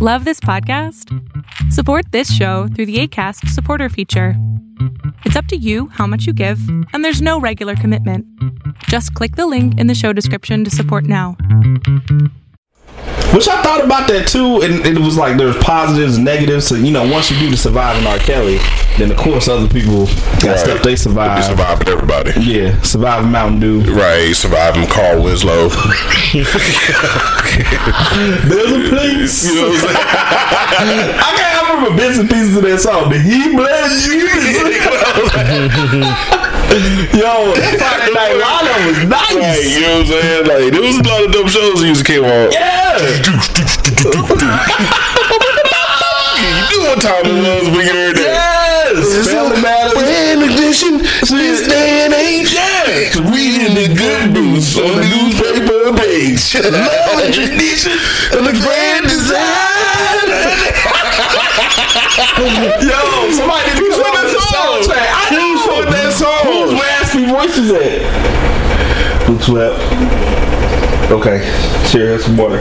Love this podcast? Support this show through the Acast supporter feature. It's up to you how much you give, and there's no regular commitment. Just click the link in the show description to support now. Which I thought about that too, and it was like there's positives and negatives. So, you know, once you do the surviving R. Kelly, then of course other people got stuff they survived. They survived everybody. Yeah, surviving Mountain Dew. Right, surviving Carl Winslow. There's a place. You know what I'm saying? I remember bits and pieces of that song. Did he bless you? Yo, Friday Night Live was nice. Right, you know what I'm saying? Like, there was a lot of dumb shows that used to came on. Yeah. You knew what time it was when you heard that. Yes. Family Matters. Brand edition. This day and age. Yeah. Reading the good news on the newspaper page. Love and tradition and the grand design. Yo, somebody did come on the soundtrack. I knew for that song. Whose raspy voice is that? Looks wet. Okay, cheers, some water.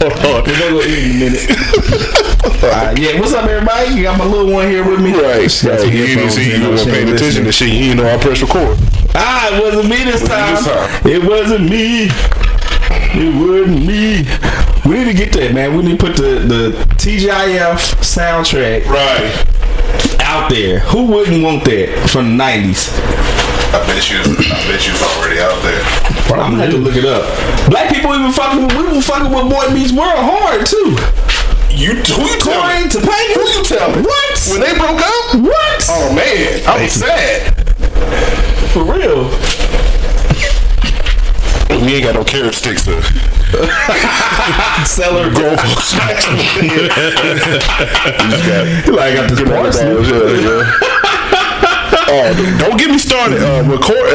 Hold on. We're gonna go eat in a minute. Alright, yeah, what's up everybody? You got my little one here with me. Right. You didn't see you weren't paying attention to shit. You didn't know I pressed record. Ah, it wasn't me this time. It wasn't me. It wasn't me. We need to get that, man. We need to put the TGIF soundtrack out there. Who wouldn't want that from the 90s? I bet you's already out there. I'm gonna have to look it up. Black people we were fucking with Boy Meets World hard too. Who you tell me? What? When they broke up? What? Oh man, I was sad. For real. We ain't got no carrot sticks to sell her gold. Like got this don't get me started.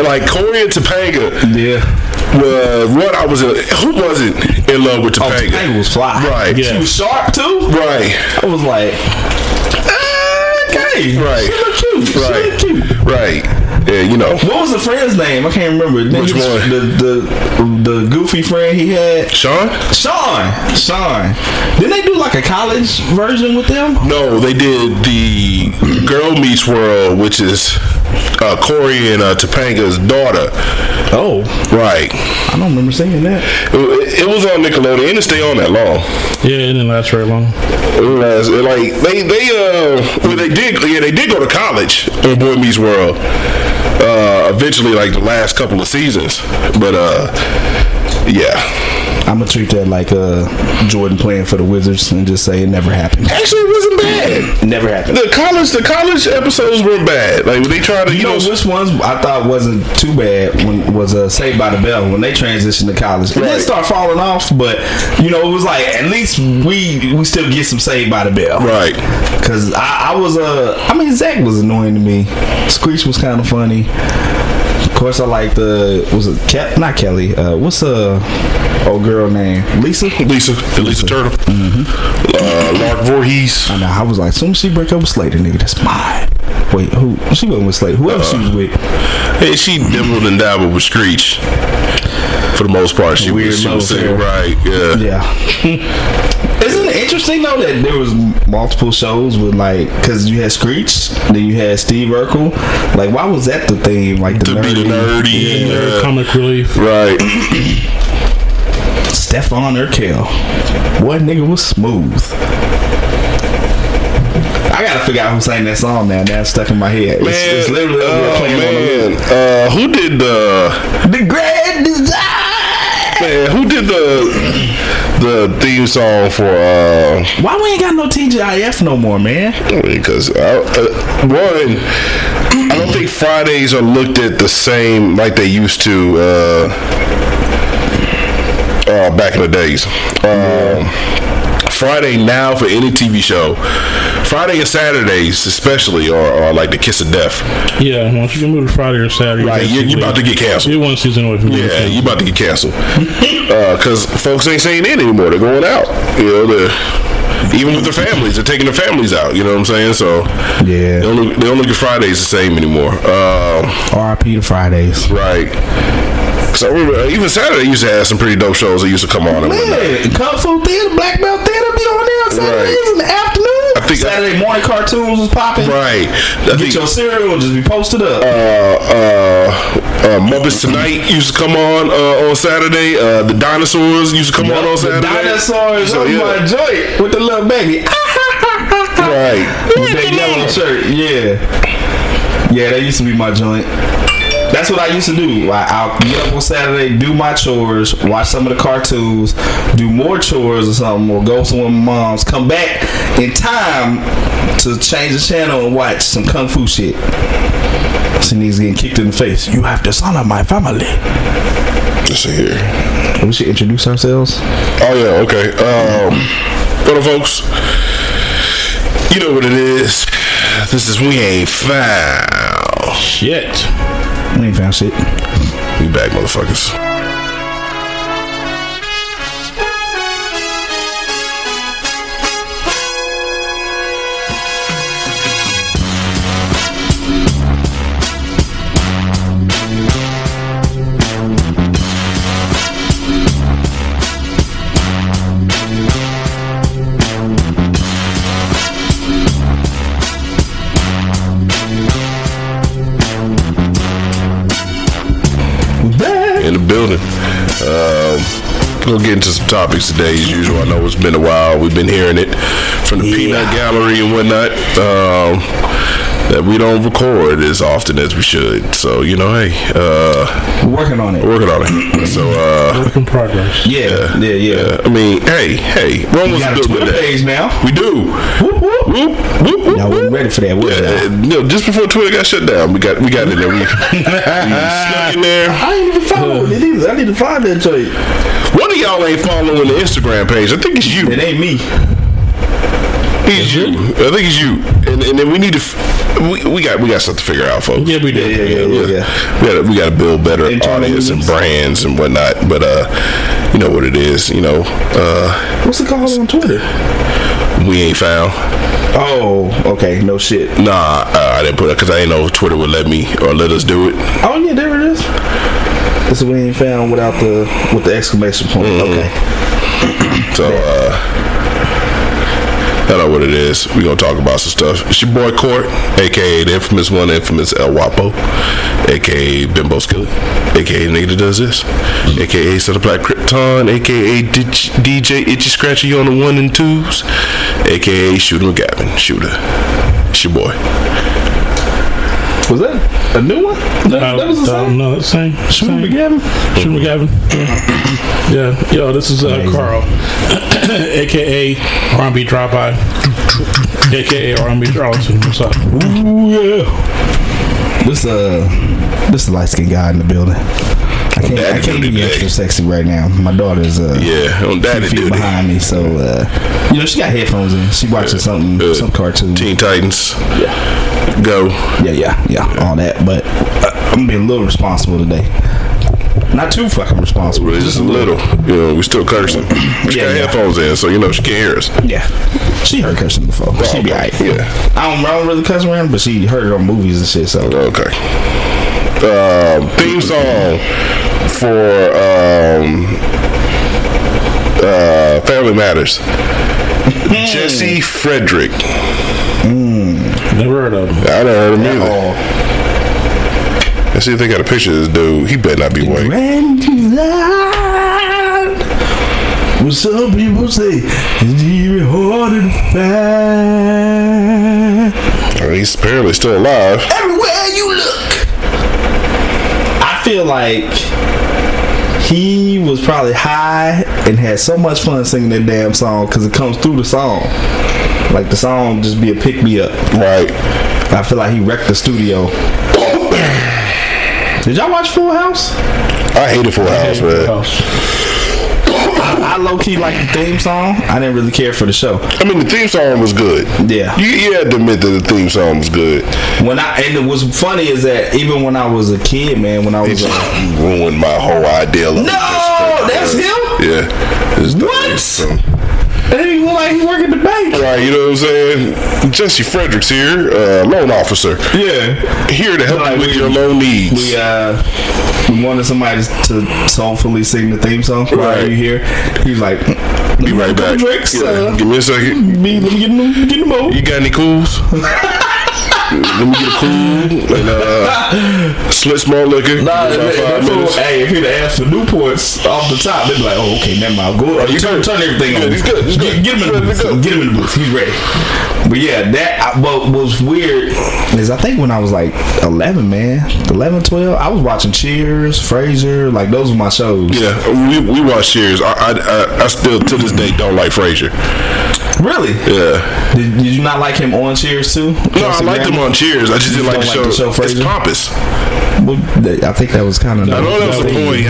Like Corey and Topanga. Yeah. What I was who wasn't in love with Topanga? Topanga was fly. Right. Yeah. She was sharp too. Right. I was like, okay. Right. She look cute. Right. Yeah, you know. What was the friend's name? I can't remember. Which one? The goofy friend he had. Sean. Didn't they do like a college version with them? No, they did the Girl Meets World, which is Corey and Topanga's daughter. Oh. Right. I don't remember seeing that. It was on Nickelodeon. It didn't stay on that long. Yeah, it didn't last very long. They did go to college on Boy Meets World. Eventually, like the last couple of seasons, but yeah, I'm gonna treat that like Jordan playing for the Wizards and just say it never happened. Actually, it wasn't bad. It never happened. The college episodes weren't bad. Like when they tried to, you know which ones I thought wasn't too bad was Saved by the Bell when they transitioned to college. It did start falling off, but you know it was like at least we still get some Saved by the Bell, right? Because I mean Zach was annoying to me. Screech was kind of funny. Of course, I like not Kelly. What's old girl name? Lisa Turtle. Mm-hmm. Lark Voorhees. I know. I was like, soon as she break up with Slater, nigga, that's mine. Wait, who? She wasn't with Slater. Whoever she was with. Hey, she dimbled and dabbled with Screech. For the most part, she was saying, right? Yeah. Yeah. Isn't it interesting though that there was multiple shows with like, because you had Screech, then you had Steve Urkel. Like, why was that the theme? Like the nerdy comic relief, right? Stefan Urkel, what nigga was smooth. I gotta figure out who sang that song now. That's stuck in my head. Man, it's literally playing on the who did the Grand Design? Man, who did the theme song for why we ain't got no TGIF no more, man? Because I don't think Fridays are looked at the same like they used to back in the days. Friday now for any TV show. Friday and Saturdays especially are like the kiss of death. Yeah, once you can move to Friday or Saturday. Right, you're about to get canceled. You're one season away from being canceled. You're about to get canceled. Because folks ain't staying in anymore. They're going out. You know, even with their families. They're taking their families out. You know what I'm saying? So, yeah. They don't look at Fridays the same anymore. R.I.P. to Fridays. Right. So even Saturday used to have some pretty dope shows that used to come on. Man, Kung Fu cartoons was popping. Right. Get your cereal and just be posted up. Muppets Tonight used to come on Saturday. The Dinosaurs used to come on Saturday. The Dinosaurs on my joint with the little baby. Right. With that yellow shirt. Yeah. Yeah, that used to be my joint. That's what I used to do. I'll get up on Saturday, do my chores, watch some of the cartoons, do more chores or something, or go to one of my mom's, come back in time to change the channel and watch some kung fu shit. She needs getting kicked in the face. You have dishonored my family. Let's see here. We should introduce ourselves. Oh, yeah, okay. Hello, folks. You know what it is. This is We Ain't Found Shit. We ain't found shit. We back, motherfuckers. Building. We'll get into some topics today as usual. I know it's been a while. We've been hearing it from the peanut gallery and whatnot, that we don't record as often as we should. So, you know, hey, we're working on it. So, work in progress. Yeah. I mean, hey, we're almost doing that. Days now. We do. Whoop, whoop. Whoop, whoop, whoop. Now we're ready for that. No, just before Twitter got shut down, we got in there. We snuck in there. I ain't even following it either. I need to find that tweet. One of y'all ain't following the Instagram page. I think it's you. It ain't me. I think it's you, and then we need to. We got stuff to figure out, folks. Yeah, we did. Yeah. We got to build better audience and brands and whatnot. But you know what it is. You know, what's it called on Twitter? We Ain't Found. Oh, okay. No shit. Nah, I didn't put it because I didn't know if Twitter would let me or let us do it. Oh yeah, there it is. This is We Ain't Found without the with the exclamation point. Mm-hmm. Okay. So. I don't know what it is. We're going to talk about some stuff. It's your boy, Court, a.k.a. the infamous one, infamous El Wapo, a.k.a. Bimbo Skillet, a.k.a. Nigga That Does This, a.k.a. Son of Black Krypton, a.k.a. DJ Itchy Scratchy on the 1 and 2s, a.k.a. Shooter McGavin. Shooter. It's your boy. Was that a new one? That was the same? No, it's the same. Shooter McGavin. Yeah. Yo, this is Carl, a.k.a. R&B Drive-By, a.k.a. R&B Charlton. What's up? Ooh, yeah. This is the light-skinned guy in the building. I can't be extra sexy right now. My daughter's on daddy duty behind me, so you know she got headphones in. She watching some cartoon. Teen Titans. Yeah. Go. Yeah. All that, but I'm being a little responsible today. Not too fucking responsible. Just a little. You know, we still cursing. She got headphones in, so you know she can't hear us. Yeah. She heard cursing before, but she be alright. Yeah. I don't really cuss around, but she heard it on movies and shit, so okay. Theme song for Family Matters. Jesse Frederick. Never heard of him. I never heard of him either. I see if they got a picture of this dude. He better not be white. What some people say is even harder to find. He's apparently still alive. Everywhere you look. I feel like he was probably high and had so much fun singing that damn song because it comes through the song. Like the song just be a pick me up. Right. I feel like he wrecked the studio. Did y'all watch Full House? I hated Full House, man. I low key like the theme song. I didn't really care for the show. I mean, the theme song was good. Yeah, you had to admit that the theme song was good. And what's funny is that even when I was a kid, man, when I was ruined my whole idea. That's him. Yeah. What? That he look like he work at the bank. Right, you know what I'm saying? Jesse Frederick's here, loan officer. Yeah. Here to help you with your loan needs. We wanted somebody to soulfully sing the theme song. Right. You here. He's like, be right back. Drinks, yeah. Give me a second. Let me get them over. You got any cools? Let me get a cool and slit small liquor. Nah, hey, if he'd asked for Newports off the top, they'd be like, "Oh, okay, never mind. Go turn everything on. He's good. Get him in the booth. Get him in the booth. He's ready." But yeah, what was weird is I think when I was like 11, 12, I was watching Cheers, Frasier, like those were my shows. Yeah, we watched Cheers. I still to this day don't like Frasier. Really? Yeah. Did you not like him on Cheers too? No, I liked him on Cheers. I just didn't like the show. It's pompous. Well, I think that was kind of. I know that was the point.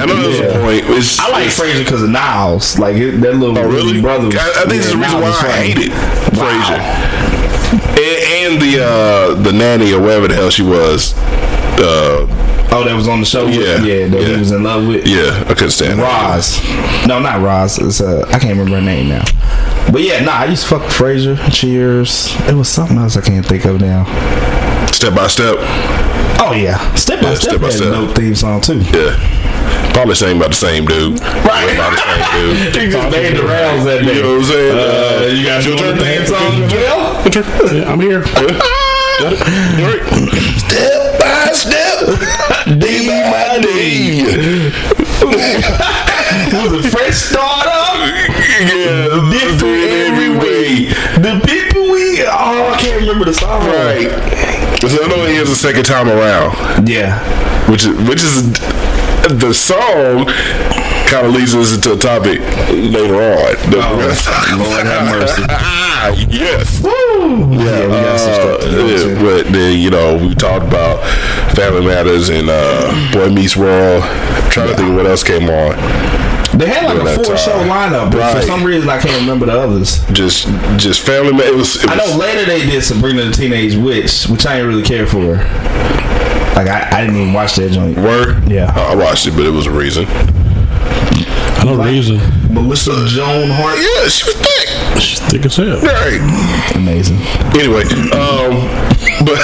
I like Frasier because of Niles. Like that little brother. I think that's the reason why I hated Frasier. And the nanny or whatever the hell she was. Oh, that was on the show? Yeah. Yeah, that he was in love with? Yeah, I couldn't stand it. Roz. No, not Roz. It's, I can't remember her name now. But yeah, I used to fuck with Frasier, Cheers. It was something else I can't think of now. Step by Step. Oh, yeah. Step by Step. No theme song, too. Yeah. Probably saying about the same dude. Right. About the same dude. He just made the rounds that day. You know what I'm saying? You got your turn theme song, Jamel? Yeah, I'm here. Step by Step. D by D. Was a fresh startup. Yeah, different every way. The people I can't remember the song. Right. So it only is the second time around. Yeah. Which is the song kind of leads us into a topic later on. Lord have mercy. Yes. Woo. Yeah, we got some stuff to do. But then, we talked about Family Matters and Boy Meets World. I'm trying to think of what else came on. They had like a four-show lineup, but for some reason I can't remember the others. Just Family Matters. I know later they did Sabrina the Teenage Witch, which I didn't really care for. Like I didn't even watch that joint. Word? Yeah, I watched it, but it was a reason. I know reason. Melissa Joan Hart. Yeah, she was thick. She's thick as hell. Right. Amazing. Anyway, but.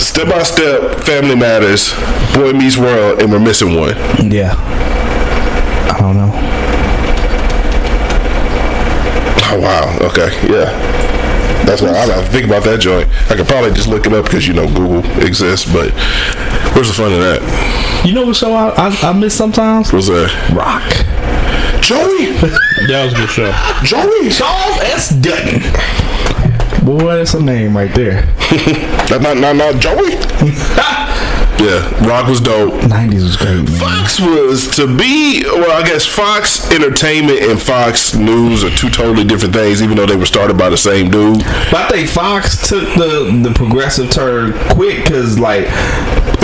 Step by Step, Family Matters, Boy Meets World, and we're missing one. Yeah. I don't know. Oh, wow. Okay. Yeah. That's why I don't think about that joint. I could probably just look it up because, Google exists, but where's the fun of that? You know what show I miss sometimes? What's that? Rock. Joey! That was a good show. Joey! Charles S. Dutton. Boy, that's a name right there. That's not Joey? Yeah, Rock was dope. 90s was great, man. Fox was I guess Fox Entertainment and Fox News are two totally different things, even though they were started by the same dude. But I think Fox took the progressive turn quick, because,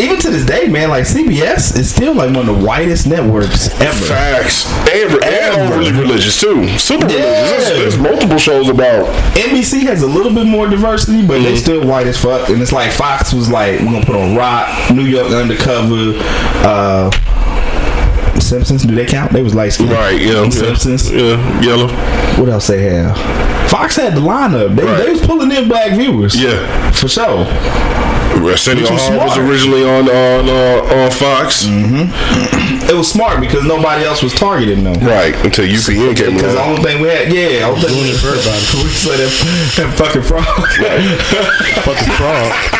even to this day, man, CBS is still, one of the whitest networks ever. Facts. And overly religious, too. Super religious. There's multiple shows about... NBC has a little bit more diversity, but they still white as fuck. And it's like Fox was we're going to put on Rock, New York Undercover, Simpsons. Do they count? They was light-skinned. Right, yeah. Simpsons. Yeah, yellow. What else they have? Fox had the lineup. They was pulling in black viewers. Yeah. For sure. Arsenio Hall was originally on Fox. Mm-hmm. It was smart because nobody else was targeted, though. Right, until UPN came along. Because the only thing we had, I was doing it for everybody. We said that fucking frog. Fucking frog.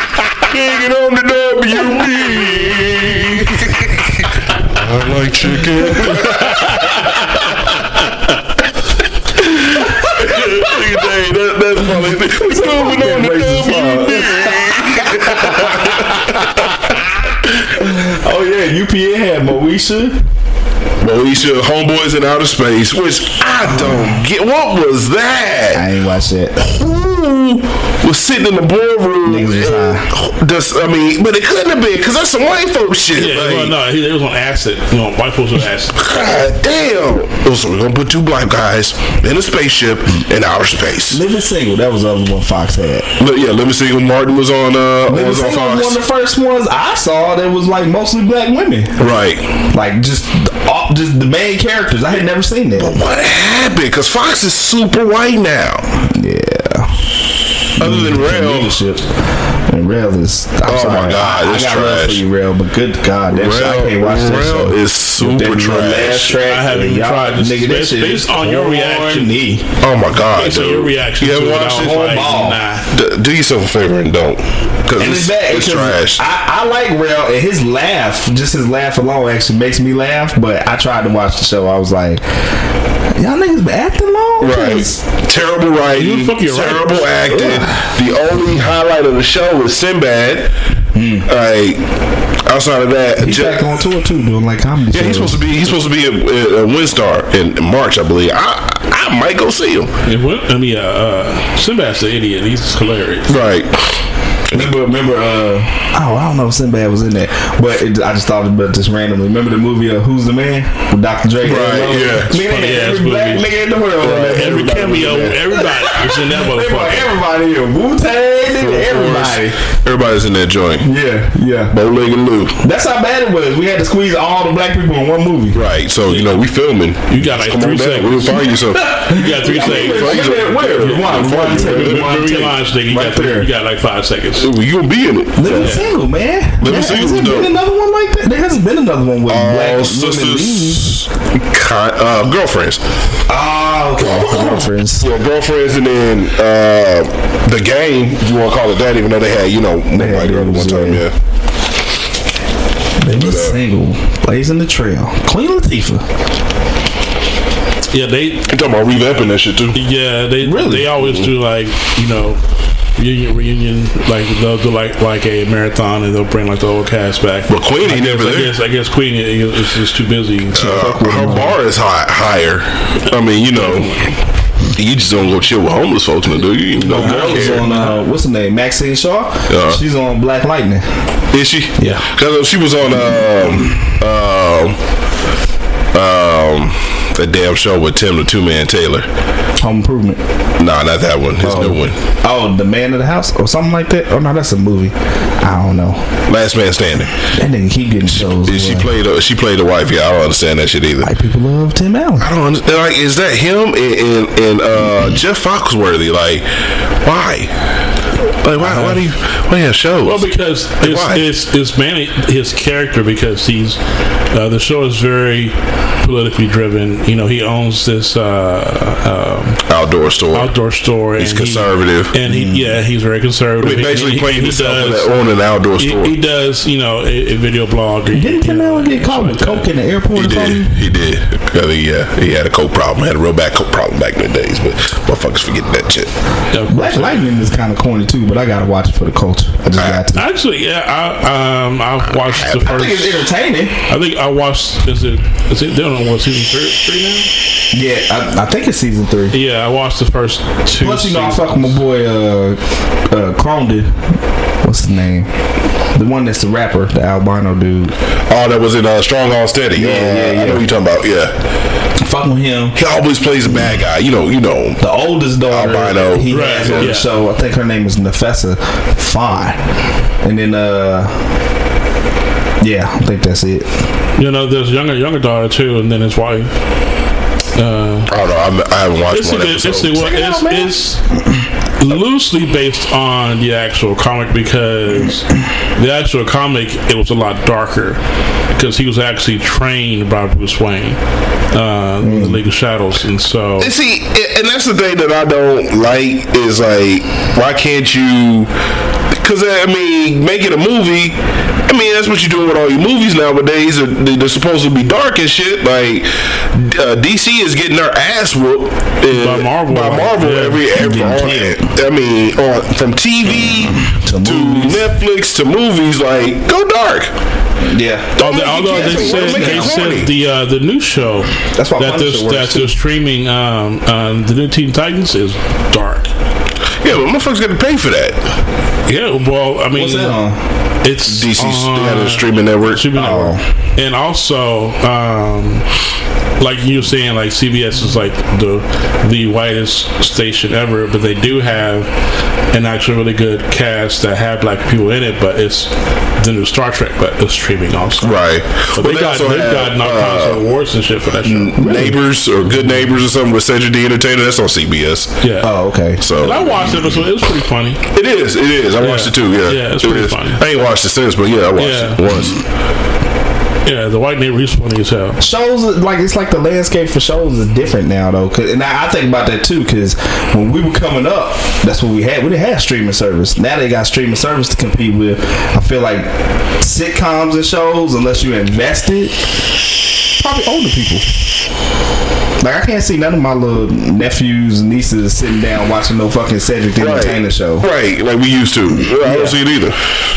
Hanging on the WB. I like chicken. That's probably the thing. We're going on the Oh, yeah. UPN had Moesha, Homeboys in Outer Space, which I don't get. What was that? I ain't watched that. Who dude was sitting in the boardroom. But it couldn't have been because that's some white folks shit. Yeah, like, it was on acid. White folks on acid. God damn. We're gonna put two black guys in a spaceship in outer space. Living Single. That was the other one Fox had. Living Single. Martin was on. Living Single on Fox. One of the first ones I saw that was like mostly black women. Right. Like just the main characters. I had never seen that. But what happened? Because Fox is super white now. Yeah. Other than Rail. And Rail is. Oh my god, it's trash. I got love for you, Rail, but good god, that shit, I can't watch that show. Rail is super trash. I haven't tried this. Nigga, that shit based on your reaction. Oh my god, based on your reaction. You haven't watched it? Nah. Do yourself a favor and don't. Because it's trash. I like Rail, and his laugh, just his laugh alone, actually makes me laugh. But I tried to watch the show. I was like, y'all niggas been acting long. Right. Terrible writing. Terrible acting. The only highlight of the show with Sinbad. Like, outside of that, he's back on tour too, doing like comedy. Yeah, he's supposed to be a Windstar in March, I believe. I might go see him. Sinbad's an idiot. He's hilarious. Right. Remember, I don't know if Sinbad was in that, but I just thought about this randomly. Remember the movie Who's the Man with Dr. Dre? Right, yeah. Every black nigga in the world. Right. Every cameo, everybody was in that motherfucker. Everybody here. Wu-Tang, everybody. Everybody's in that joint. Yeah. Bow-Leg and Lou. That's how bad it was. We had to squeeze all the black people in one movie. Right, so, we filming. You got like 3 seconds. We'll find yourself. You got 3 seconds. Where? You got like 5 seconds. You gonna be in it. Living Single, man. Living Single, has there been another one like that? There hasn't been another one with black sisters, girlfriends. Girlfriends. Yeah, girlfriends, and then the game. You wanna call it that? Even though they had, white girl at one time. Yeah. Living Single, blazing the trail. Queen Latifah. Yeah, you're talking about revamping that shit too. Yeah, they always do like reunion, like they'll do like a marathon, and they'll bring like the old cast back. But Queen ain't never there. I guess Queen is just too busy. Her bar is higher. You just don't go chill with homeless folks, do you? Girl was on what's her name, Maxine Shaw. She's on Black Lightning. Is she? Yeah, because she was on that damn show with Tim the Two-Man Taylor. Home Improvement. Nah, not that one. His new one. Oh, The Man of the House or something like that? Oh, no, that's a movie. I don't know. Last Man Standing. That nigga keep getting shows. She played a wife. Yeah, I don't understand that shit either. White people love Tim Allen. I don't understand. Like, is that him and Jeff Foxworthy? Like, why? Like, why do you have shows? Well, because it's mainly his character, because he's the show is very politically driven. He owns this outdoor store. He's conservative. He's very conservative. Basically playing himself on an outdoor store. He does, a video blog. Didn't Tim Allen get caught with coke in the airport? He did. He had a coke problem. Had a real bad coke problem back in the days, but motherfuckers forget that shit. Black Lightning is kind of corny too, but I gotta watch it for the culture. I just got to. Actually, yeah, I watched the first. I think it's entertaining. I think I watched. Is it? They don't know what season three now. Yeah, I think it's season 3. Yeah, I watched the first 2. Plus, I fuck with my boy Condé. What's the name? The one that's the rapper, the albino dude. Oh, that was in Strong All Steady. Yeah. I know what you're talking about. Yeah. Fucking with him. He always plays a bad guy. You know. The oldest daughter he has on the show. I think her name is Nefessa Fine. And then, I think that's it. There's a younger daughter too, and then his wife. I don't know. I haven't watched one episode. It's loosely based on the actual comic, because the actual comic, it was a lot darker, because he was actually trained by Bruce Wayne in the League of Shadows. And so, and that's the thing that I don't like, is like, why can't you? Because making a movie, that's what you're doing with all your movies nowadays. They're supposed to be dark and shit. Like, DC is getting their ass whooped by Marvel from TV to Netflix to movies. Like, go dark. Yeah. Although they said the new show that they're streaming, the new Teen Titans, is dark. Yeah, but motherfuckers got to pay for that. Yeah, well, I mean, what's that on? It's DC. They had a streaming network. And also, like you were saying, like CBS is like the whitest station ever, but they do have an actually really good cast that have black people in it. But it's the new Star Trek, but it's streaming also. Right. But well, they've gotten all kinds of awards and shit for that show. Neighbors or Good Neighbors or something with Cedric the Entertainer. That's on CBS. Yeah. Oh, okay. So and I watched it, so it was pretty funny. It is. It is. I watched it too. Yeah. Yeah. It's pretty funny. I ain't watched it since, but yeah, I watched it once. Yeah, the white neighbor is funny as hell. Shows like it's like the landscape for shows is different now though, and I think about that too. Because when we were coming up, that's what we had. We didn't have streaming service. Now they got streaming service to compete with. I feel like sitcoms and shows, unless you invested, probably older people. Like I can't see none of my little nephews and nieces sitting down watching no fucking Cedric the Entertainer show. Right, like we used to. I don't see it either.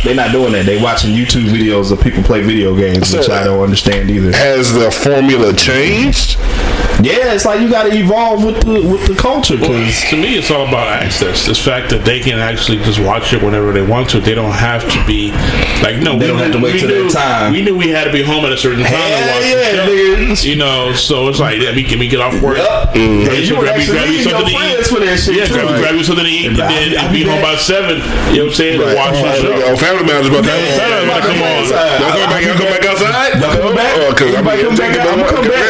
They're not doing that. They watching YouTube videos of people play video games, which I don't understand either. Has the formula changed? Yeah, it's like you got to evolve with the culture. Well, to me, it's all about access. This fact that they can actually just watch it whenever they want to. They don't have to be like we don't have to wait till that time. We knew we had to be home at a certain time to watch the show. You know, so it's like we get off work. Yep. Mm-hmm. Hey, you grab you something to eat. For that shit grab you something to eat, and then I'll be home by 7. You know what I'm saying? Right. Watch the show. Family matters about that. Come on. Y'all come back outside. Y'all come back.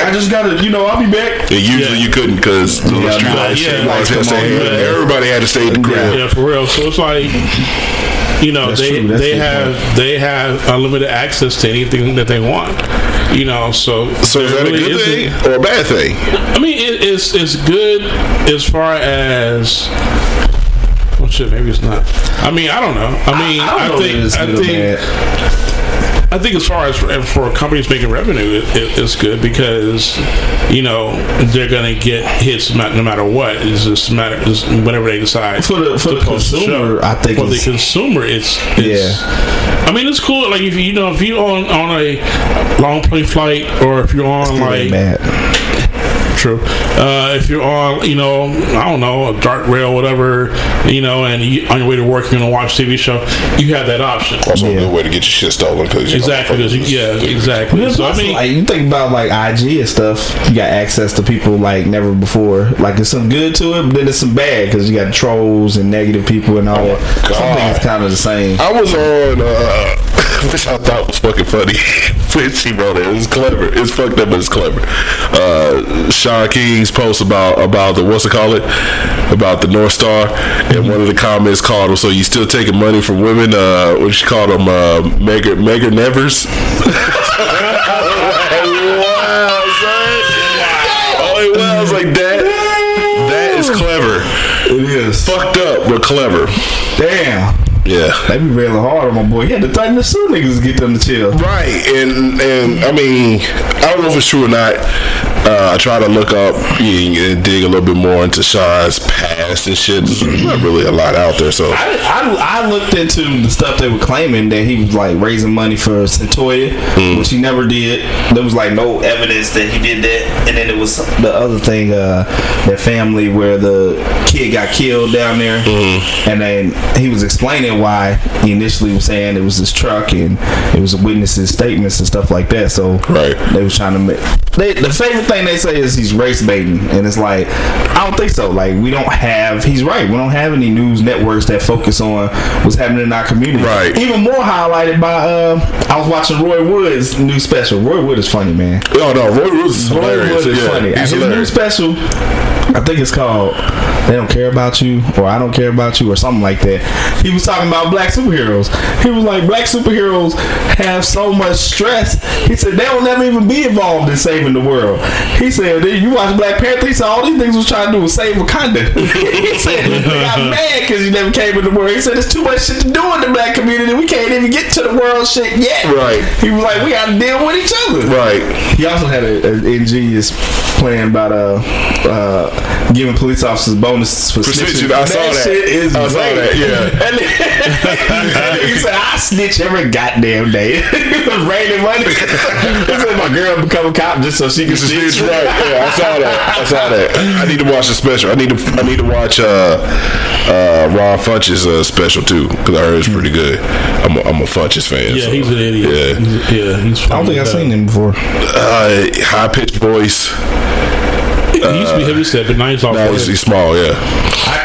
I just gotta, I'll be back. And usually you couldn't because everybody had to stay at the crib. Yeah, for real. So it's like, they have unlimited access to anything that they want. So is that really a good thing or a bad thing? I mean, it's good as far as. Oh shit, maybe it's not. I mean, I don't know. I think as far as for companies making revenue, it's good because they're gonna get hits no matter what. It's just whenever they decide for the consumer. I think for the consumer, it's I mean, it's cool. Like if if you're on a long plane flight, or if you're on if you're on, I don't know, a dark rail, whatever, and on your way to work, you're going to watch a TV show, you have that option. Also a good way to get your shit stolen. Exactly. Well, so, you think about, IG and stuff, you got access to people like never before. Like, there's some good to it, but then there's some bad, because you got trolls and negative people and all. Some things kind of the same. I was on, which I thought was fucking funny, which she wrote it. It was clever. It's fucked up, but it's clever. Sean King's post about the North Star, and one of the comments called him, so you still taking money from women, what she called him, Medgar Evers. I was like, that is clever. It is fucked up but clever. Damn. Yeah, they be railing hard on my boy. He had to tighten the suit, niggas get them to chill. Right, and I mean, I don't know if it's true or not. I try to look up and dig a little bit more into Sean's past and shit. There's not really a lot out there. So I looked into the stuff they were claiming that he was like raising money for Centoya, which he never did. There was like no evidence that he did that. And then it was the other thing, that family where the kid got killed down there, and then he was explaining why he initially was saying it was his truck and it was witnesses' statements and stuff like that. So they was trying to make the favorite thing they say is he's race baiting, and it's like I don't think so. Like we don't have any news networks that focus on what's happening in our community. Right. Even more highlighted by I was watching Roy Wood's new special. Roy Wood is funny, man. Oh no, Roy Wood is hilarious. His new special, I think it's called They Don't Care About You or I Don't Care About You or something like that. He was talking about black superheroes. He was like, black superheroes have so much stress. He said they will never even be involved in saving the world. He said, you watch Black Panther, he said all these things was trying to do was save Wakanda. He said they got mad because he never came in the world. He said there's too much shit to do in the black community. We can't even get to the world shit yet. Right. He was like, we gotta deal with each other. Right. He also had an ingenious plan about giving police officers both for snitching. I saw that. Shit is I saw great. That. Yeah. And then he said, "I snitch every goddamn day." It was raining money. He said, "My girl become a cop just so she can snitch." Right? Yeah, I saw that. I need to watch the special. I need to watch Ron Funches' special too, because I heard it's pretty good. I'm a Funches fan. Yeah, so. He's an idiot. Yeah, he's. I don't think I've seen him before. High pitched voice. He used to be heavy set, but now he's all now he's small, yeah.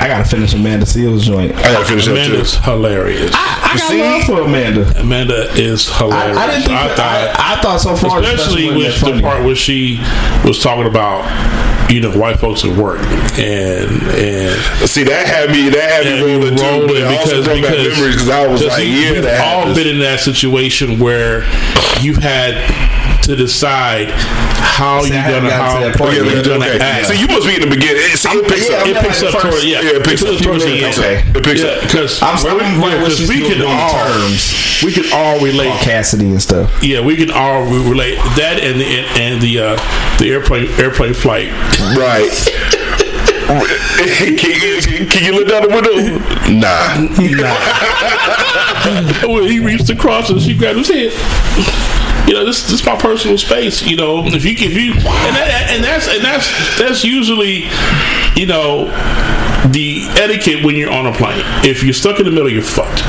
I gotta finish Amanda Seals' joint. I gotta finish Amanda's that too. Hilarious. I got love for Amanda. Amanda is hilarious. I thought so far, especially with the part where she was talking about, you know, white folks at work, and see that had me rolling too, but it also brought back memories because I was like, yeah, we've all been in that situation where you've had to decide how you're gonna act. So you must be in the beginning. It picks up towards the end. Because I'm still right with these terms. We can all relate Cassidy and stuff. Yeah, we can all relate that and the airplane flight. Right. Can you look out the window? Nah. When he reached the crossing, she grabbed his head. You know, this is my personal space. You know, that's usually, you know, the etiquette when you're on a plane. If you're stuck in the middle, you're fucked.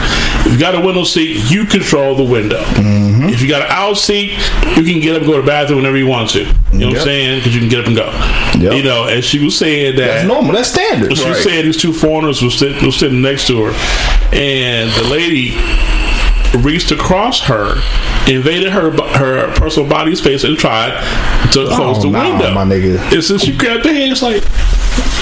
If you got a window seat, you control the window. Mm-hmm. If you got an aisle seat, you can get up and go to the bathroom whenever you want to. You know what I'm saying? Because you can get up and go. Yep. You know, and she was saying that's normal. That's standard. She was saying these two foreigners were sitting next to her, and the lady reached across her, invaded her personal body space, and tried to close the window. My nigga. And since she grabbed the hand, it's like,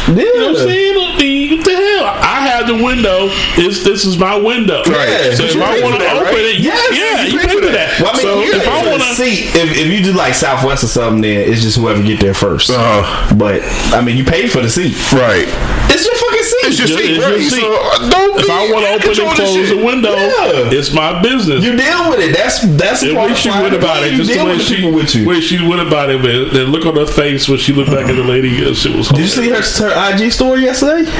you know what I'm saying? What the hell? I have the window. This is my window. Right. So if I want to open it, you pay for that. Well, I mean, so if I want to see, if you do like Southwest or something, then it's just whoever get there first. But I mean, you paid for the seat, right? It's your fucking seat. It's your seat. So don't. If I want to open and close the window, it's my business. You deal with it. That's the way she went about it. Just the way she went about it. The look on her face when she looked back at the lady, she was. Did you see her IG story yesterday?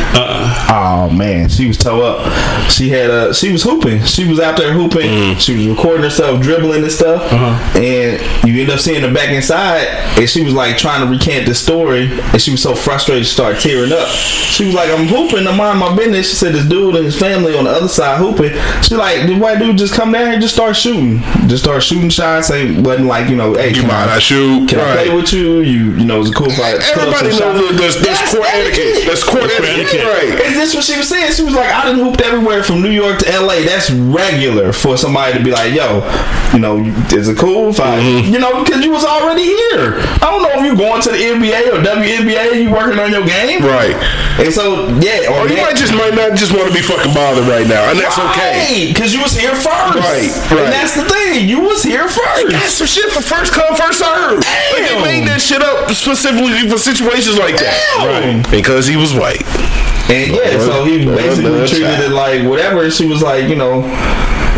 Oh man, she was toe up. She had she was hooping. She was out there hooping. Mm. She was recording herself dribbling and stuff. Uh-huh. And you end up seeing her back inside, and she was like trying to recant the story, and she was so frustrated she started tearing up. She was like, "I'm hooping. I mind my business." She said, "This dude and his family on the other side hooping." She like, "The white dude just come down here and just start shooting. Just start shooting shots." It wasn't like, you know, "Hey, you mind I shoot? Can I play with you? You know, it's a cool fight." Everybody knows there's court etiquette. That's court etiquette, right? And this was she was saying. She was like, "I done hooped everywhere from New York to LA. That's regular for somebody to be like, yo, you know, it's a cool fight." Mm-hmm. You know, because you was already here. I don't know if you going to the NBA or WNBA. You working on your game, right? And so yeah, or you might not just want to be fucking bothered right now, and that's okay. Because you was here first, right? And that's the thing. You was here first. You got some shit for first come, first serve. Like they made that shit up specifically for situations like that, right? Because he was white. And yeah, so he basically treated it like whatever. She was like, you know,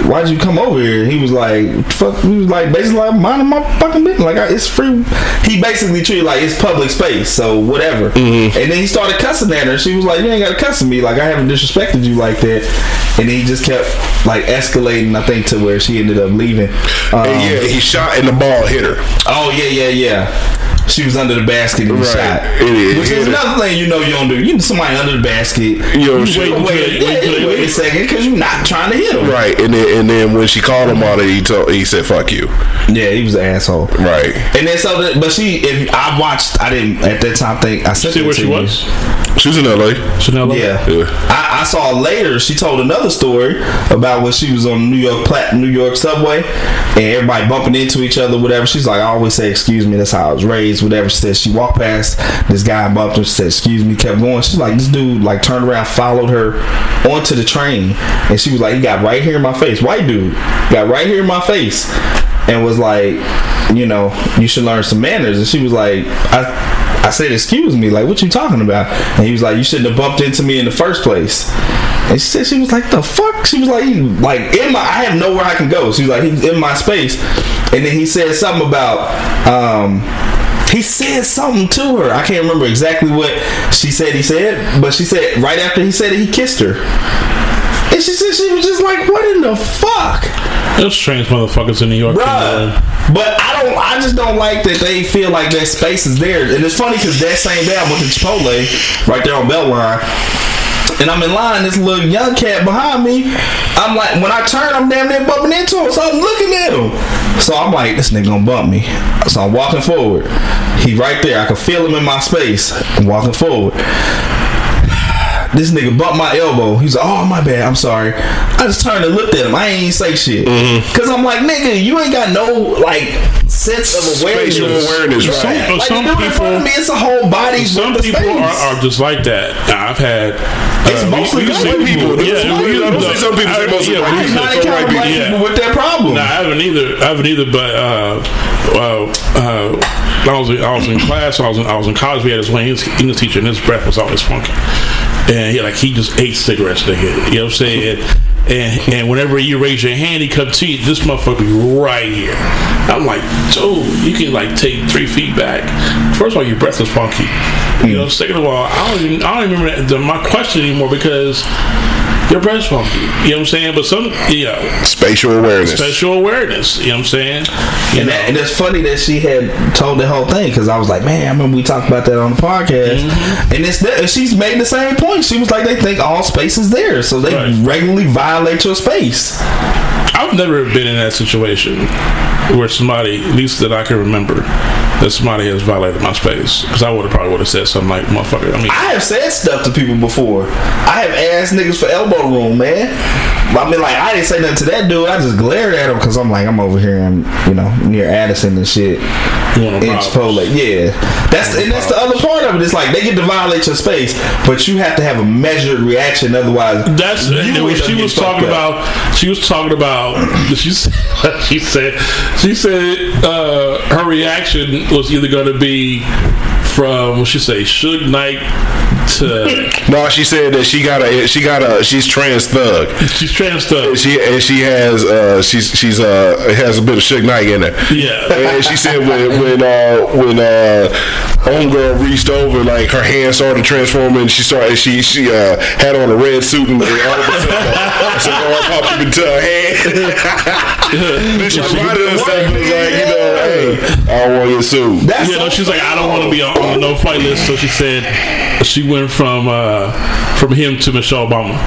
"Why'd you come over here?" He was like, "Fuck." He was like, basically, "I'm minding my fucking business. Like, it's free." He basically treated it like it's public space, so whatever. Mm-hmm. And then he started cussing at her. She was like, "You ain't got to cuss at me. Like, I haven't disrespected you like that." And he just kept like escalating, I think, to where she ended up leaving. And yeah, he shot and the ball hit her. Oh yeah. She was under the basket and shot. Which is another thing you know you don't do. You somebody under the basket. You wait a second because you're not trying to hit him. Right. And then when she called him on it, he said, "Fuck you." Yeah, he was an asshole. Right. And then so, I didn't at that time think I said where she was. She was in LA. Yeah. I saw later she told another story about when she was on the New York subway and everybody bumping into each other, whatever. She's like, "I always say excuse me. That's how I was raised." Whatever. She said she walked past this guy and bumped her. She said excuse me. Kept going. She's like, this dude like turned around, followed her onto the train, and she was like, "He got right here in my face. White dude got right here in my face," and was like, "You know, you should learn some manners." And she was like, I said, "Excuse me, like, what you talking about?" And he was like, "You shouldn't have bumped into me in the first place." And she said, she was like, "The fuck?" She was like, I have nowhere I can go. She was like, "He's in my space." And then he said something about, He said something to her. I can't remember exactly what she said he said, but she said right after he said it, he kissed her. And she said she was just like, what in the fuck? Those strange motherfuckers in New York. Bruh. But I just don't like that they feel like that space is there. And it's funny because that same day I went to Chipotle right there on Beltline. And I'm in line, this little young cat behind me, I'm like, when I turn, I'm damn near bumping into him. So I'm looking at him. So I'm like, this nigga gonna bump me. So I'm walking forward. He right there. I can feel him in my space. I'm walking forward. This nigga bumped my elbow. He's like, oh, my bad. I'm sorry. I just turned and looked at him. I ain't say shit. Mm-hmm. Cause I'm like, nigga, you ain't got no like sense of awareness. Spatial awareness, right? Some people, in front of me, it's a whole body. Some people are just like that. I've had. It's mostly white people. Some people say mostly white people. I don't encounter black people with that problem. No, I haven't either. But I was in class. I was in college. We had this one English teacher, and his breath was always funky. And he just ate cigarettes, nigga. You know what I'm saying? And whenever you raise your hand, he comes to you. This motherfucker be right here. I'm like, dude, you can take 3 feet back. First of all, your breath is funky. You know. Second of all, I don't even remember my question anymore because your breath's funky. You know what I'm saying? But some, spatial awareness. You know what I'm saying? And it's funny that she had told the whole thing because I was like, man, I remember we talked about that on the podcast. Mm-hmm. And she's made the same point. She was like, they think all space is there, so they regularly violate your space. I've never been in that situation where somebody, at least that I can remember, that somebody has violated my space. Because I probably would have said something like, motherfucker. I have said stuff to people before. I have asked niggas for elbow room, man. I didn't say nothing to that dude. I just glared at him because I'm like, I'm over here and near Addison and shit. Chipotle. Yeah. That's the other part of it. It's like they get to violate your space, but you have to have a measured reaction, otherwise she was talking about she said her reaction was either going to be from Suge Knight to no, she said that she's trans thug. She has a bit of Suge Knight in her. Yeah. And she said when homegirl reached over, her hand started transforming. She had on a red suit and all of a sudden some arm popped into her hand. She reminded us I don't want your suit. She's like, I don't want to be on no flight list. So she said she went from him to Michelle Obama.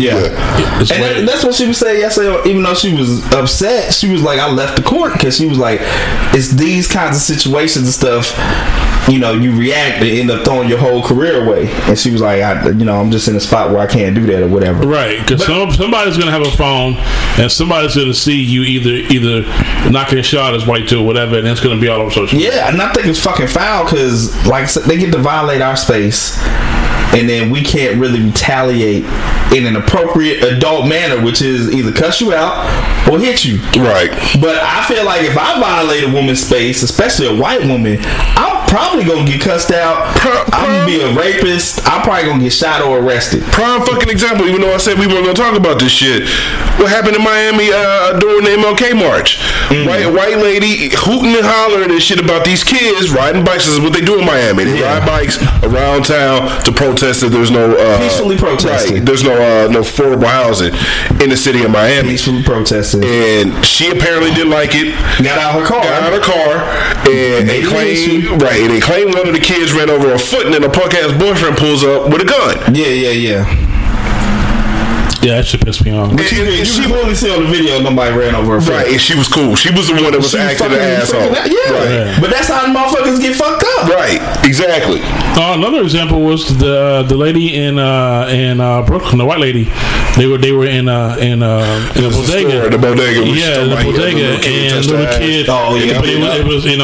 Yeah. And that's what she was saying yesterday. Even though she was upset, she was like, I left the court because she was like, it's these kinds of situations and stuff, you react and end up throwing your whole career away. And she was like, I'm just in a spot where I can't do that or whatever. Right. Because somebody's going to have a phone and somebody's going to see you either knocking a shot as white too or whatever, and it's going to be all over social media. Yeah. And I think it's fucking foul because they get to violate our space. And then we can't really retaliate in an appropriate adult manner, which is either cuss you out or hit you. Right. But I feel like if I violate a woman's space, especially a white woman, I'm probably going to get cussed out. I'm going to be a rapist. I'm probably going to get shot or arrested. Prime fucking example, even though I said we weren't going to talk about this shit. What happened in Miami during the MLK march? Mm-hmm. White lady hooting and hollering and shit about these kids riding bikes. This is what they do in Miami. They ride bikes around town to protest. There's no peacefully protesting. Right, there's no affordable housing in the city of Miami. Peacefully protesting, and she apparently didn't like it. Got out of her car, and they claim one of the kids ran over a foot, and then a punk ass boyfriend pulls up with a gun. Yeah, that shit pissed me off. You can only see on the video nobody ran over her face. Right, and she was cool. She was the one that was acting an asshole. Yeah. But that's how motherfuckers get fucked up. Right, exactly. Another example was the lady in Brooklyn, the white lady. They were in a bodega. The bodega. Yeah, the bodega, and little kid. Oh yeah. But it was his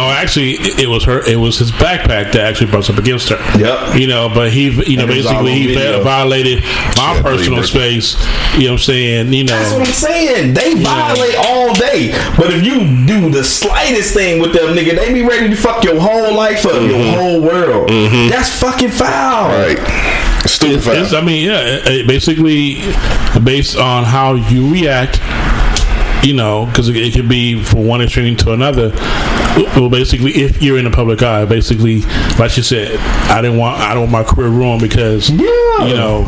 backpack that actually brushed up against her. Yep. But he violated my personal space. You know what I'm saying? That's what I'm saying. They violate all day. But if you do the slightest thing with them, nigga, they be ready to fuck your whole life up, your whole world. Mm-hmm. That's fucking foul. Right. Stupid foul. It basically based on how you react, because it could be from one extreme to another. Well, basically, if you're in the public eye, basically, like you said, I don't want my career ruined because, you know.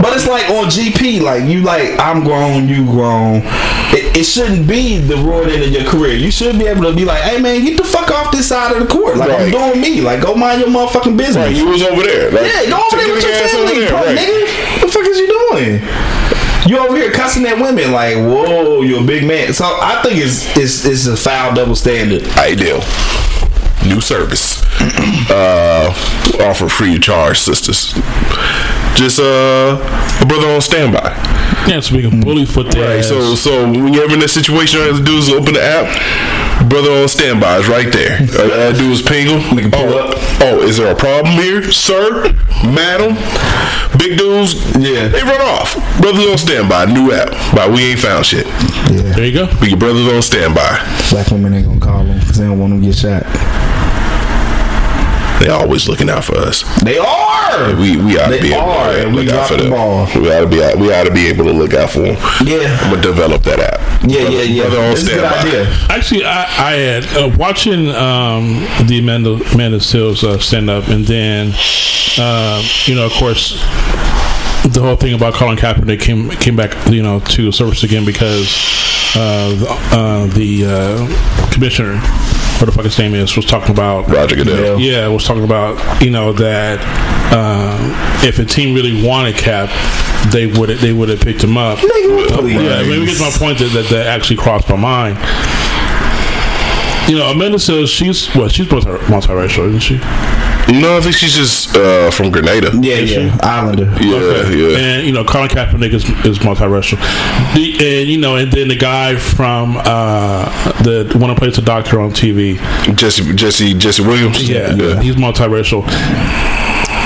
But it's like on GP, like, you like, I'm grown, you grown. It shouldn't be the ruining of your career. You should be able to be like, hey, man, get the fuck off this side of the court. Like, right. I'm doing me. Like, go mind your motherfucking business. Right, you was over there. Like, yeah, go over there with your family, nigga. What the fuck is you doing? You over here cussing at women like, whoa, you're a big man. So I think it's a foul double standard. Ideal. New service. Offer free of charge, sisters. Just a brother on standby. Yeah, so we can bully foot their ass. So when you're in that situation, all you have to do is open the app. Brother on standby is right there. All I do is ping him. We can pull up. Oh, is there a problem here, sir? Madam? Big dudes? Yeah. They run off. Brothers on standby. New app. But we ain't found shit. Yeah. There you go. But your brother's on standby. Black women ain't gonna call them because they don't want them to get shot. They always looking out for us. They are. Yeah, we ought to be able to look out for them. We ought to be able to look out for them. Yeah. I'm gonna develop that app. Yeah. That's a good idea. Actually, I had watching the Amanda Seals stand up, and then you know, of course, the whole thing about Colin Kaepernick came back, you know, to the surface again because the commissioner. What the fuck his name is was talking about Roger Goodell. Yeah, was talking about, you know, that if a team really wanted Cap, they would have picked him up. Yeah, I mean, we get to my point that actually crossed my mind. You know, Amanda Seals, she's multiracial, isn't she? No, I think she's just from Grenada. Yeah, Islander. Yeah. And you know, Colin Kaepernick is multiracial. And then the guy from the one who plays the doctor on TV, Jesse Williams. Yeah, he's multiracial.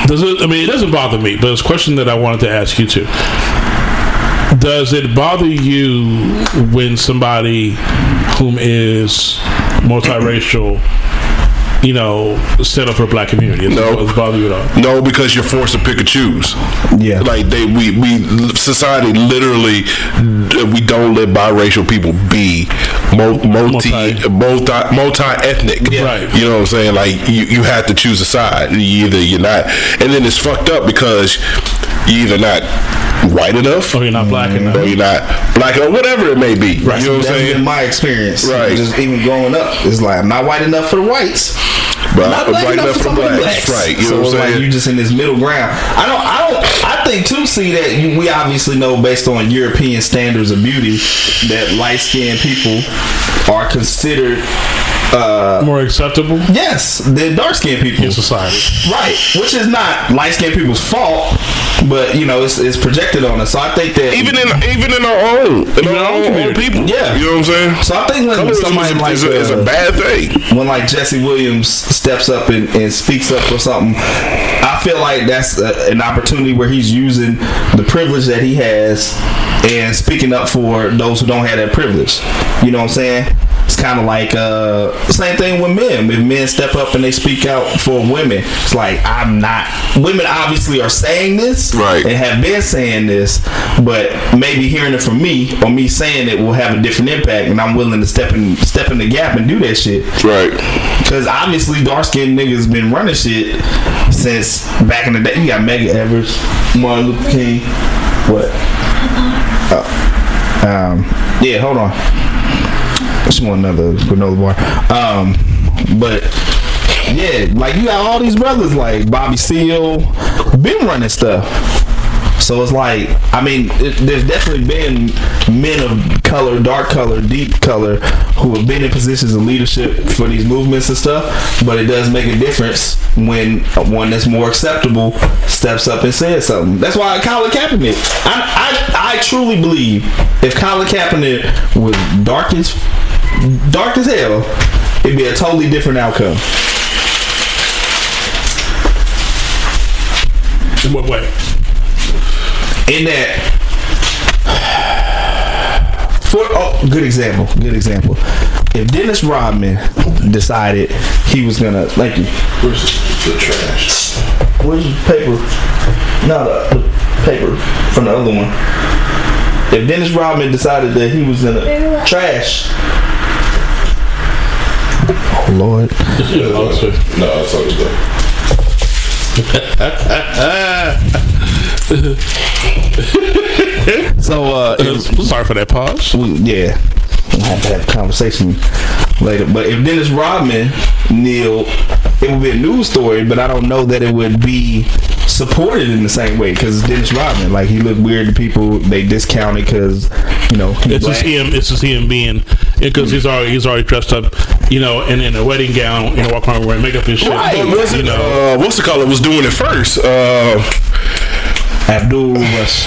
It doesn't bother me, but it's a question that I wanted to ask you too. Does it bother you when somebody whom is multiracial? You know, set up for a black community. It's bother you at all? No, because you're forced to pick and choose. Yeah, like society literally, we don't let biracial people be multi-ethnic. Yeah. Right. You know what I'm saying? Like you have to choose a side. Either you're not, and then it's fucked up because you're either not white enough, or you're not black enough, or you're not black or whatever it may be. Right. You know what I'm saying? Been my experience, right? Just even growing up, it's like I'm not white enough for the whites. But not black enough for blacks. Right. You know what I'm saying? Like you just in this middle ground. I think too, see that we obviously know based on European standards of beauty that light skinned people are considered more acceptable? Yes, than dark skinned people in society. Right. Which is not light skinned people's fault, but you know, it's projected on us. So I think that even in our own community. Own people. Yeah. You know what I'm saying? So I think when somebody like is a bad thing. When like Jesse Williams steps up and speaks up for something, I feel like that's an opportunity where he's using the privilege that he has and speaking up for those who don't have that privilege. You know what I'm saying? It's kind of like same thing with men. If men step up and they speak out for women, it's like I'm not. Women obviously are saying this, right? And have been saying this, but maybe hearing it from me or me saying it will have a different impact. And I'm willing to step in the gap and do that shit, right? Because obviously dark skinned niggas been running shit since back in the day. You got Medgar Evers, Martin Luther King, what? Yeah, hold on. Just want another granola bar. But yeah, like you got all these brothers like Bobby Seale been running stuff. So it's like, I mean, there's definitely been men of color, dark color, deep color, who have been in positions of leadership for these movements and stuff. But it does make a difference when one that's more acceptable steps up and says something. That's why Colin Kaepernick. I truly believe if Colin Kaepernick was dark as hell, it'd be a totally different outcome. In what way? In that, good example. If Dennis Rodman decided he was gonna, thank you. Where's the trash? Where's the paper? No, the paper from the other one. If Dennis Rodman decided that he was gonna trash. Oh, Lord. No, it's all good. So, sorry for that pause. Yeah. We'll have to have a conversation later. But if Dennis Rodman kneeled, it would be a news story, but I don't know that it would be supported in the same way, because Dennis Rodman, like, he looked weird to people. They discounted because, you know, it's black. Just him. It's just him being, because he's already dressed up, you know, and in a wedding gown, you know, walking around wearing makeup and shit. Right. You know, what's the color was doing it first? Abdul was,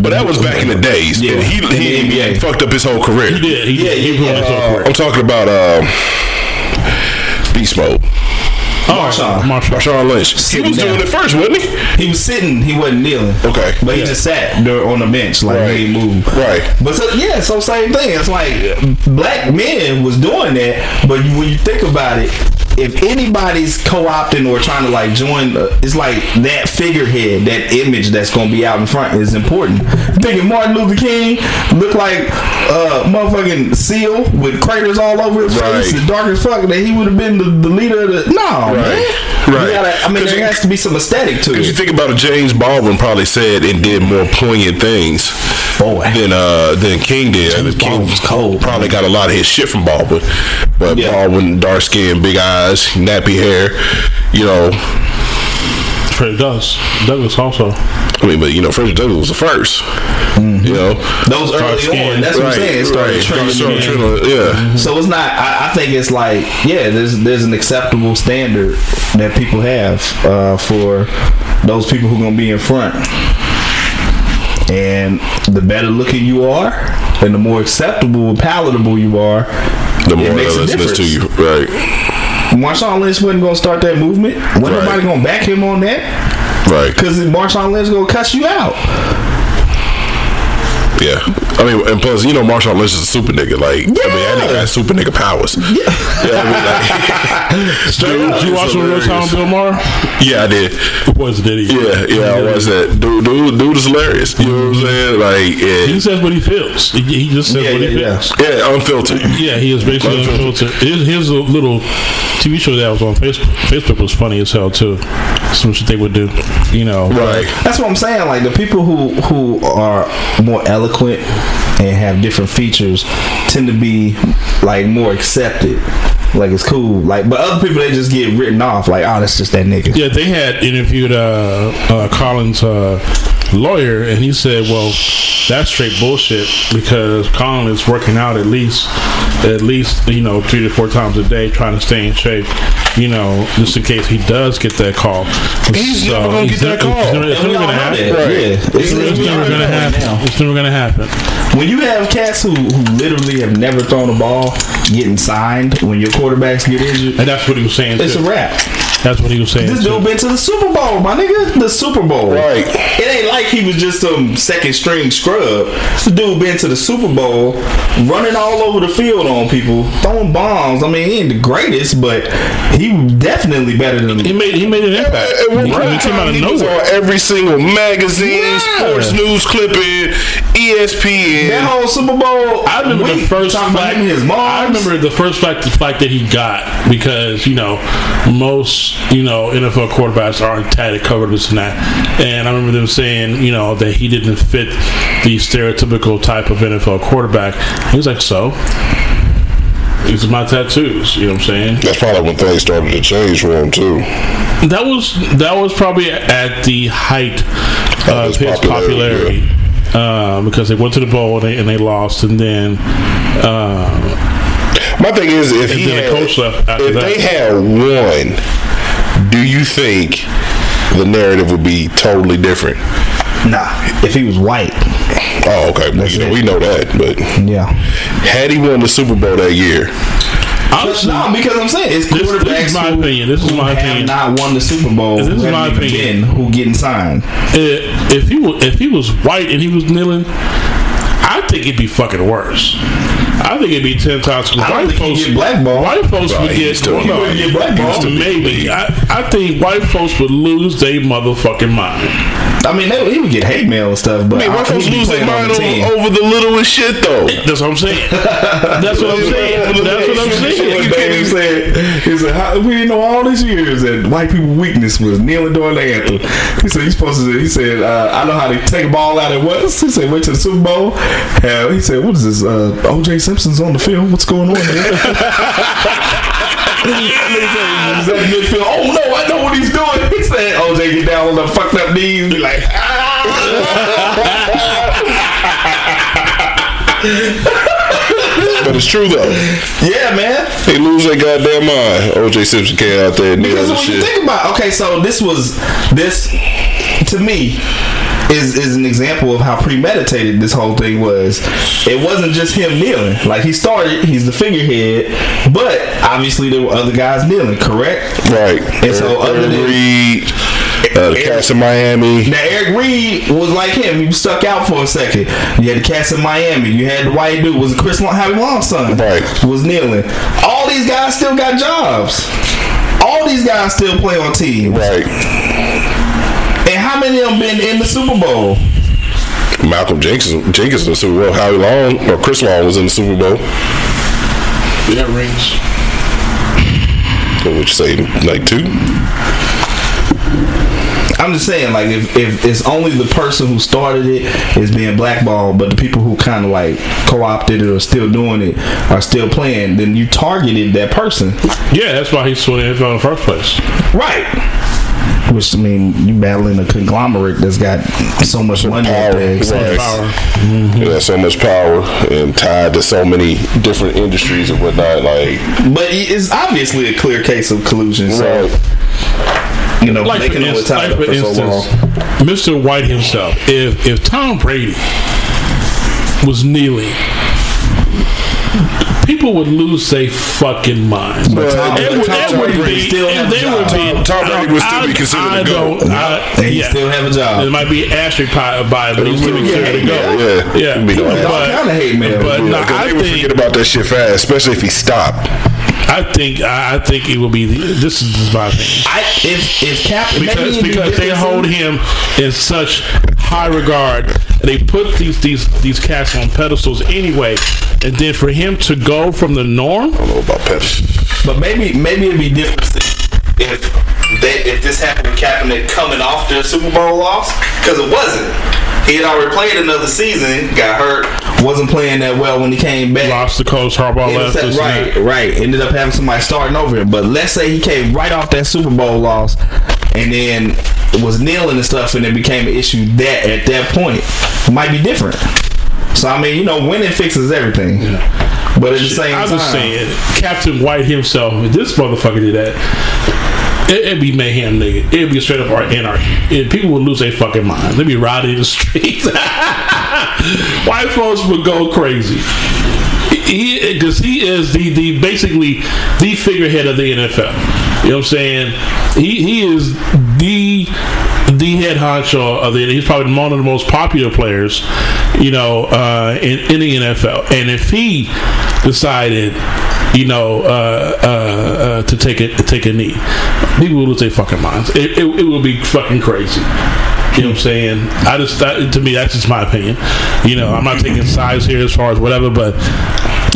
but that was back in the days. Yeah, he fucked up his whole career. He did. He ruined his whole career. I'm talking about Beast Mode. Marshawn Lynch. He was doing it first, wasn't he? He was sitting. He wasn't kneeling. Okay. But he just sat there on the bench. Like, he moved. Right. But so same thing. It's like black men was doing that. But when you think about it, if anybody's co-opting or trying to like join, it's like that figurehead, that image that's going to be out in front is important. I'm thinking Martin Luther King looked like motherfucking seal with craters all over his face and dark as fuck, that he would have been the leader of the... Right. There has to be some aesthetic to it. Because you think about it, James Baldwin probably said and did more poignant things than King did. King was cold. Probably got a lot of his shit from Baldwin. But Baldwin, dark skin, big eyes, nappy hair, you know. Frederick Douglass also. I mean, but you know, Frederick Douglass was the first. Mm-hmm. You know, those early on. That's what I'm saying. It started trending. Yeah. Mm-hmm. So it's not. I think it's like, there's an acceptable standard that people have for those people who are gonna be in front. And the better looking you are, and the more acceptable and palatable you are, the more they'll listen to you, right? Marshawn Lynch wasn't going to start that movement. Wasn't nobody going to back him on that. Right. Because Marshawn Lynch going to cuss you out. Yeah. I mean, and plus, you know, Marshawn Lynch is a super nigga. Like, I mean, that nigga got super nigga powers. Yeah. Did you watch the Real Time Bill Maher? Yeah, I did. Was Diddy? Yeah, I watched that. Dude is hilarious. You know what I'm saying? Like, he says what he feels. He just says what he feels. Yeah, unfiltered. Yeah, he is basically unfiltered. Here's a little TV show that was on Facebook. Facebook was funny as hell too. Some shit they would do, you know. Right. That's what I'm saying. Like, the people who are more eloquent and have different features tend to be like more accepted. Like, it's cool. Like, but other people, they just get written off. Like, oh, that's just that nigga. Yeah, they had interviewed Colin's lawyer, and he said, well, that's straight bullshit, because Colin is working out at least, you know, 3 to 4 times a day, trying to stay in shape, you know, just in case he does get that call. He's never going to get that call. It's never going to happen. It's never going to happen. When you have cats who literally have never thrown a ball getting signed when your quarterbacks get injured, and that's what he was saying, it's a wrap. That's what he was saying. This dude been to the Super Bowl, my nigga. The Super Bowl. Right. It ain't like he was just some second string scrub. This dude been to the Super Bowl, running all over the field on people, throwing bombs. I mean, he ain't the greatest, but he was definitely better than him. He made an impact. He came out of nowhere. He was on every single magazine, sports news clipping, ESPN. That whole Super Bowl. I remember the first fight. I remember the first fight that he got, because, you know, most, you know, NFL quarterbacks aren't tatted, covered, this and that. And I remember them saying, you know, that he didn't fit the stereotypical type of NFL quarterback. He was like, so? These are my tattoos, you know what I'm saying? That's probably when things started to change for him too. That was probably at the height of his popularity. Yeah. Because they went to the bowl and they lost, and then my thing is, if they had won, do you think the narrative would be totally different? Nah, if he was white. Oh, okay. We know that, but had he won the Super Bowl that year? Honestly, no, because I'm saying it's quarterbacks who have not won the Super Bowl. This is my opinion. Who getting signed? If he was white and he was kneeling, I think it'd be fucking worse. I think it'd be 10 times. White folks would get blackballed. Maybe I think white folks would lose their motherfucking mind. I mean, he would get hate mail and stuff, but I mean, why folks lose their mind over the littlest shit though? That's what I'm saying. That's what I'm saying. That's what I'm saying. What Dave said, he said, we didn't know all these years that white people's weakness was kneeling during the anthem. He said, I know how to take a ball out at once. He said, wait till the Super Bowl. And he said, what is this? O.J. Simpson's on the field. What's going on here? Oh no, I know what he's doing. He said, OJ, get down on the fucked up knees. Be like, But it's true though. Yeah, man. They lose their goddamn mind. OJ Simpson came out there and did all this shit. Because when you think about, okay, so this to me is an example of how premeditated this whole thing was. It wasn't just him kneeling. Like, he started, he's the figurehead, but obviously there were other guys kneeling, correct? Right. And so other than Reid, the cats in Miami. Now, Eric Reid was like him. He was stuck out for a second. You had the cats in Miami. You had the white dude. Was Chris Long, Howie Long's son. Right. Was kneeling. All these guys still got jobs. All these guys still play on teams. Right. And how many of them been in the Super Bowl? Malcolm Jenkins in the Super Bowl. Howie Long, or Chris Long, was in the Super Bowl. Yeah, rings. What would you say, like 2? I'm just saying, like, if it's only the person who started it is being blackballed, but the people who kind of, like, co-opted it or still doing it are still playing, then you targeted that person. Yeah, that's why he swung in the first place. Right. Which, I mean, you battling a conglomerate that's got so much money out there. Exactly. Mm-hmm. It has so much power and tied to so many different industries and whatnot. Like, but it's obviously a clear case of collusion. Right. So, you know, like they can know what time for instance, so long. Mr. White himself, if Tom Brady was kneeling, people would lose their fucking minds. But Tom Brady would still be considered a GOAT. And he still have a job. It might be asterisk by it, but he's still considered a GOAT. Yeah. People kind of hate man. They would forget about that shit fast, especially if he stopped. I think it will be. This is my thing. Because they hold him in such high regard, they put these cats on pedestals anyway, and then for him to go from the norm. I don't know about pedestals, but maybe it'd be different if this happened to Kaepernick coming off their Super Bowl loss, because it wasn't. He had already played another season, got hurt, wasn't playing that well when he came back. Lost the coach, Harbaugh left. Right. Ended up having somebody starting over him. But let's say he came right off that Super Bowl loss and then was kneeling and stuff, and it became an issue that at that point might be different. So, I mean, you know, winning fixes everything. Yeah. But at the same time, I'm just saying, Captain White himself, if this motherfucker did that, it'd be mayhem, nigga. It'd be straight up anarchy. People would lose their fucking minds. They'd be rioting in the streets. White folks would go crazy. Because he is the basically the figurehead of the NFL. You know what I'm saying? He is the head honcho of the. He's probably one of the most popular players, you know, in the NFL. And if he decided, you know, to take a knee, people will lose their fucking minds. It will be fucking crazy. You know what I'm saying? To me, that's just my opinion. You know, I'm not taking sides here as far as whatever, but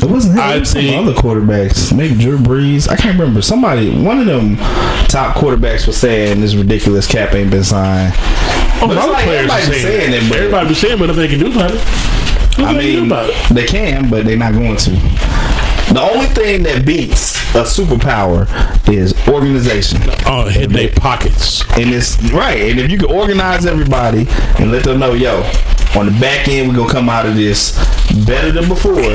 it wasn't him. It was some other quarterbacks, maybe Drew Brees. I can't remember. Somebody, one of them top quarterbacks was saying this ridiculous cap ain't been signed. Oh, but like, everybody was saying, but if they can do about it, I mean, they can, but they're not going to. The only thing that beats a superpower is organization. Oh, hit their pockets. And it's right. And if you can organize everybody and let them know, yo, on the back end, we're going to come out of this better than before.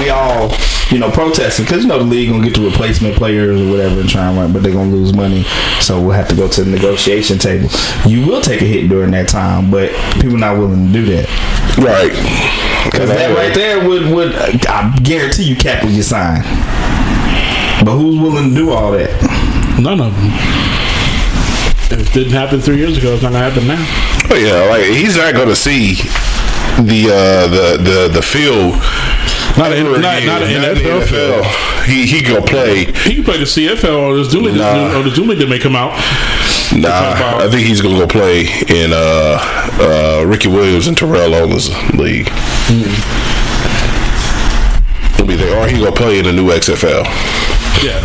We all, you know, protesting because, you know, the league going to get the replacement players or whatever and try and run, but they're going to lose money. So we'll have to go to the negotiation table. You will take a hit during that time, but people not willing to do that. Right. Because that right there would I guarantee you cap would get signed. But who's willing to do all that? None of them. If it didn't happen 3 years ago, it's not going to happen now. Oh, yeah. Like, he's not going to see the field. Not an NFL. He gonna play. He can play the CFL or the Dooley that may come out. Nah, I think he's gonna go play in Ricky Williams and Terrell Owens league. Mm-hmm. He'll be there, or he gonna play in the new XFL. Yeah,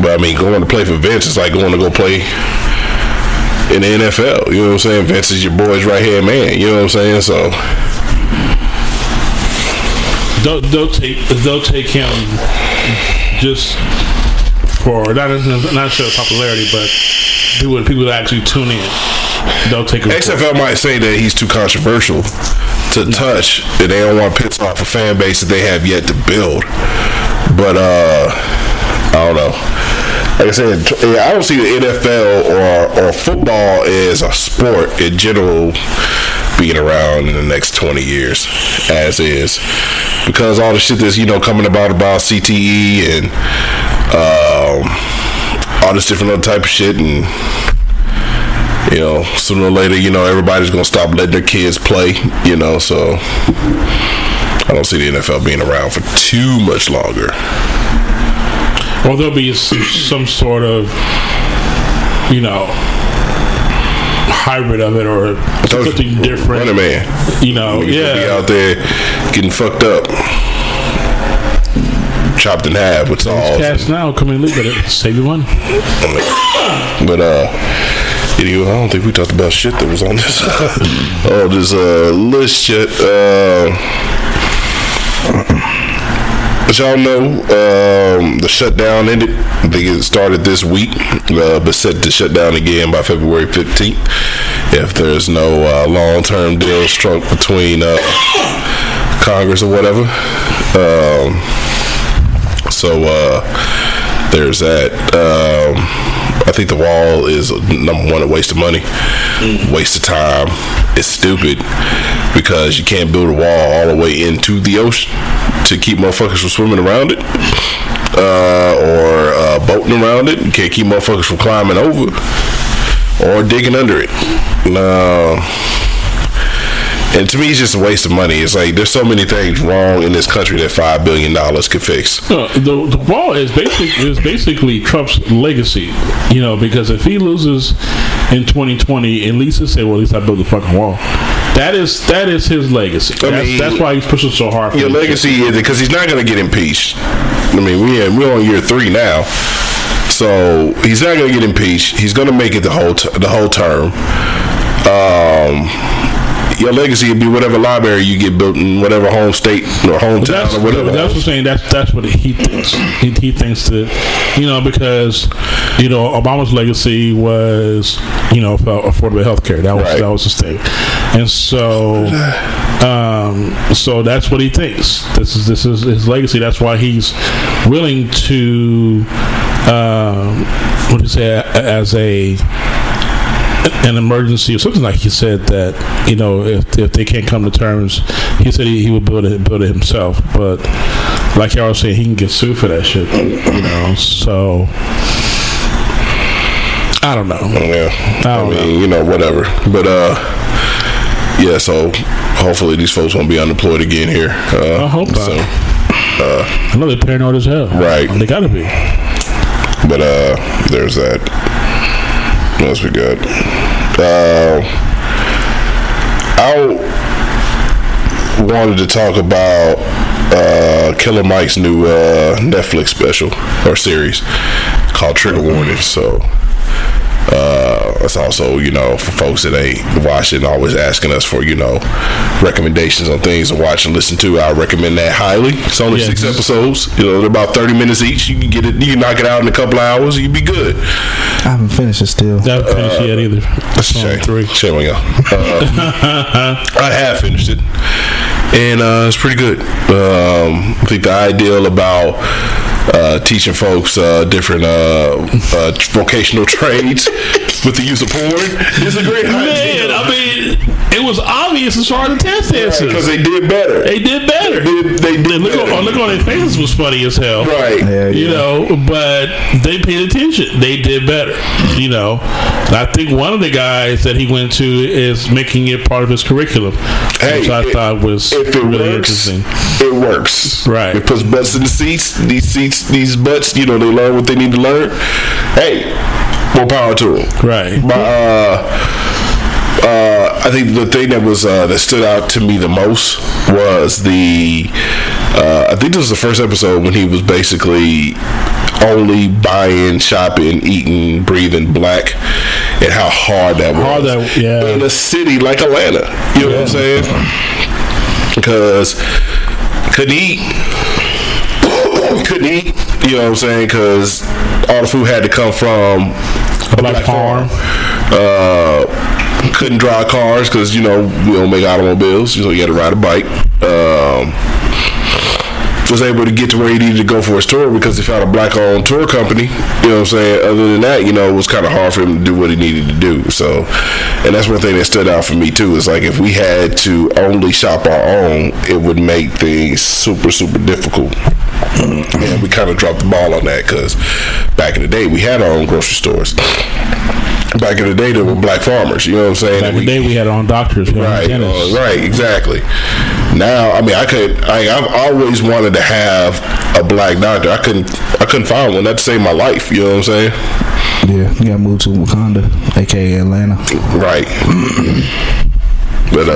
but I mean, going to play for Vince is like going to go play in the NFL. You know what I'm saying? Vince is your boy's right hand man. You know what I'm saying? So they'll take him just for not show popularity, but people that actually tune in. They'll take him. XFL might say that he's too controversial to touch, and they don't want to piss off a fan base that they have yet to build. But I don't know. Like I said, I don't see the NFL or football as a sport in general being around in the next 20 years as is, because all the shit that's, you know, coming about CTE and all this different other type of shit, and you know, sooner or later, you know, everybody's gonna stop letting their kids play, you know, so I don't see the NFL being around for too much longer. Or there'll be some sort of, you know, hybrid of it, or something different. Man. You know, yeah. Be out there getting fucked up, chopped in half with saws. Cash now, come and look at it. Save your money. But anyway, I don't think we talked about shit that was on this. Oh, this list shit. As y'all know, the shutdown ended. I think it started this week, but set to shut down again by February 15th if there's no long-term deal struck between Congress or whatever. So there's that. I think the wall is, number one, a waste of money, waste of time. It's stupid because you can't build a wall all the way into the ocean to keep motherfuckers from swimming around it or boating around it. You can't keep motherfuckers from climbing over or digging under it. And to me, it's just a waste of money. It's like there's so many things wrong in this country that $5 billion could fix. The wall is basically Trump's legacy, you know, because if he loses in 2020, at least he said, well, at least I built the fucking wall. That is his legacy. That's why he's pushing so hard for your legacy is because he's not going to get impeached. I mean, we're on year 3 now. So he's not going to get impeached. He's going to make it the whole term. Your legacy would be whatever library you get built in whatever home state or hometown or whatever. That's what I'm saying. That's what he thinks. He thinks that, you know, because, you know, Obama's legacy was, you know, affordable health care. That was his thing. And so so that's what he thinks. This is his legacy. That's why he's willing to what do you say, as an emergency or something, like he said that, you know, if they can't come to terms, he said he would build it himself. But like y'all said, he can get sued for that shit, you know. So I don't know. Yeah, I mean, you know, whatever. But yeah. So hopefully these folks won't be unemployed again here. I hope so. I know they're paranoid as hell. Right. They gotta be. But there's that. What else we got? I wanted to talk about Killer Mike's new Netflix special or series called Trigger Warning. So it's also, you know, for folks that ain't watching, always asking us for, you know, recommendations on things to watch and listen to. I recommend that highly. It's only 6 episodes. You know, they're about 30 minutes each. You can get it. You can knock it out in a couple hours. You'd be good. I haven't finished it still. I haven't finished yet either. Shame on y'all. I have finished it, and it's pretty good. I think the ideal about teaching folks different vocational trades with the use of porn is a great idea. Man, I mean, it was obvious as far as the test answers. Because they did better. They did better. Look on their faces was funny as hell. Right. Yeah, you know, but they paid attention. They did better. You know, I think one of the guys that he went to is making it part of his curriculum, which I thought was really interesting. It works. Right. It puts butts in the seats. These butts, you know, they learn what they need to learn. Hey, more power to him. Right. But I think the thing that was that stood out to me the most was the I think this was the first episode when he was basically only buying, shopping, eating, breathing black, and how hard that was. In a city like Atlanta. You know what I'm saying? Because couldn't eat, you know what I'm saying? Because all the food had to come from a black farm. Couldn't drive cars because, you know, we don't make automobiles, so you had to ride a bike. Was able to get to where he needed to go for his tour because he found a black-owned tour company. You know what I'm saying? Other than that, you know, it was kind of hard for him to do what he needed to do. So, and that's one thing that stood out for me, too. It's like if we had to only shop our own, it would make things super, super difficult. And we kind of dropped the ball on that because back in the day, we had our own grocery stores. Back in the day, there were black farmers. You know what I'm saying? Back in the day, we had our own doctors. Right, right, exactly. Now, I mean, I've always wanted to have a black doctor. I couldn't find one. That saved my life. You know what I'm saying? Yeah, you gotta move to Wakanda, aka Atlanta. Right. But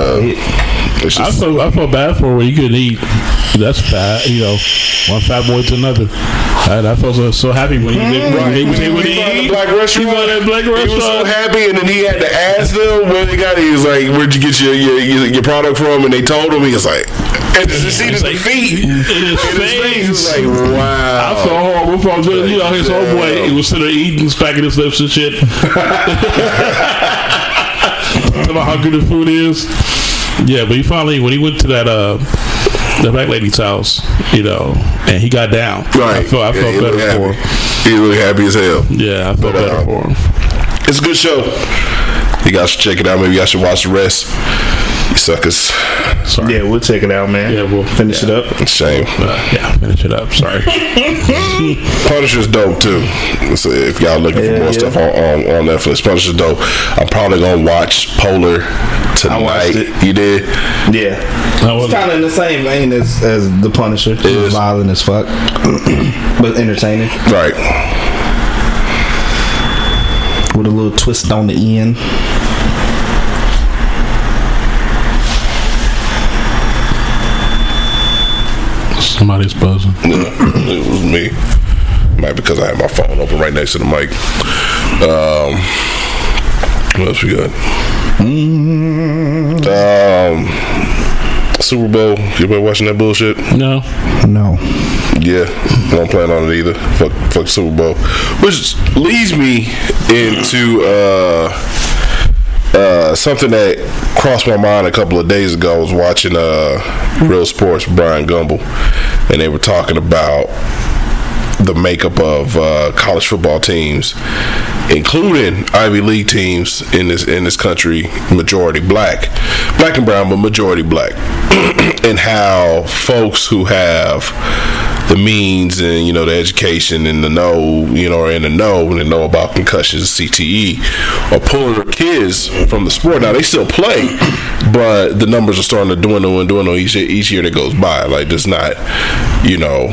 it's just, I felt bad for where you couldn't eat. That's bad, you know. One fat boy to another. I felt so happy when he did. He was so happy, and then he had to ask them where they got it. He was like, "Where'd you get your product from?" And they told him. He was like, "And did you see his feet?" He was like, "Wow." I felt horrible. You know, his whole boy, he was sitting there eating, smacking his lips and shit. Talking about how good the food is. Yeah, but he finally, when he went to that the black lady's house, you know, and he got down. Right. I felt better for him. He was really happy as hell. Yeah, I felt better for him. It's a good show. You guys should check it out. Maybe y'all should watch the rest. You suckers. Sorry. Yeah, we'll check it out, man. Yeah, we'll finish it up. Shame. Finish it up. Sorry. Punisher's dope too. So if y'all looking for more stuff on Netflix, Punisher's dope. I'm probably gonna watch Polar tonight. I watched it. You did? Yeah. It's kind of in the same vein as the Punisher. It's violent as fuck, but entertaining. Right. With a little twist on the end. Somebody's buzzing. It was me. Might because I had my phone open right next to the mic. What else we got? Super Bowl. You been watching that bullshit? No. Yeah, I don't plan on it either. Fuck Super Bowl. Which leads me into something that crossed my mind a couple of days ago. I was watching Real Sports with Brian Gumbel, and they were talking about the makeup of college football teams, including Ivy League teams in this country, majority black and brown, but majority black, and how folks who have the means and, you know, the education and the know, you know, or in the know and they know about concussions, CTE, or pulling their kids from the sport. Now they still play, but the numbers are starting to dwindle each year that goes by. Like there's not, you know,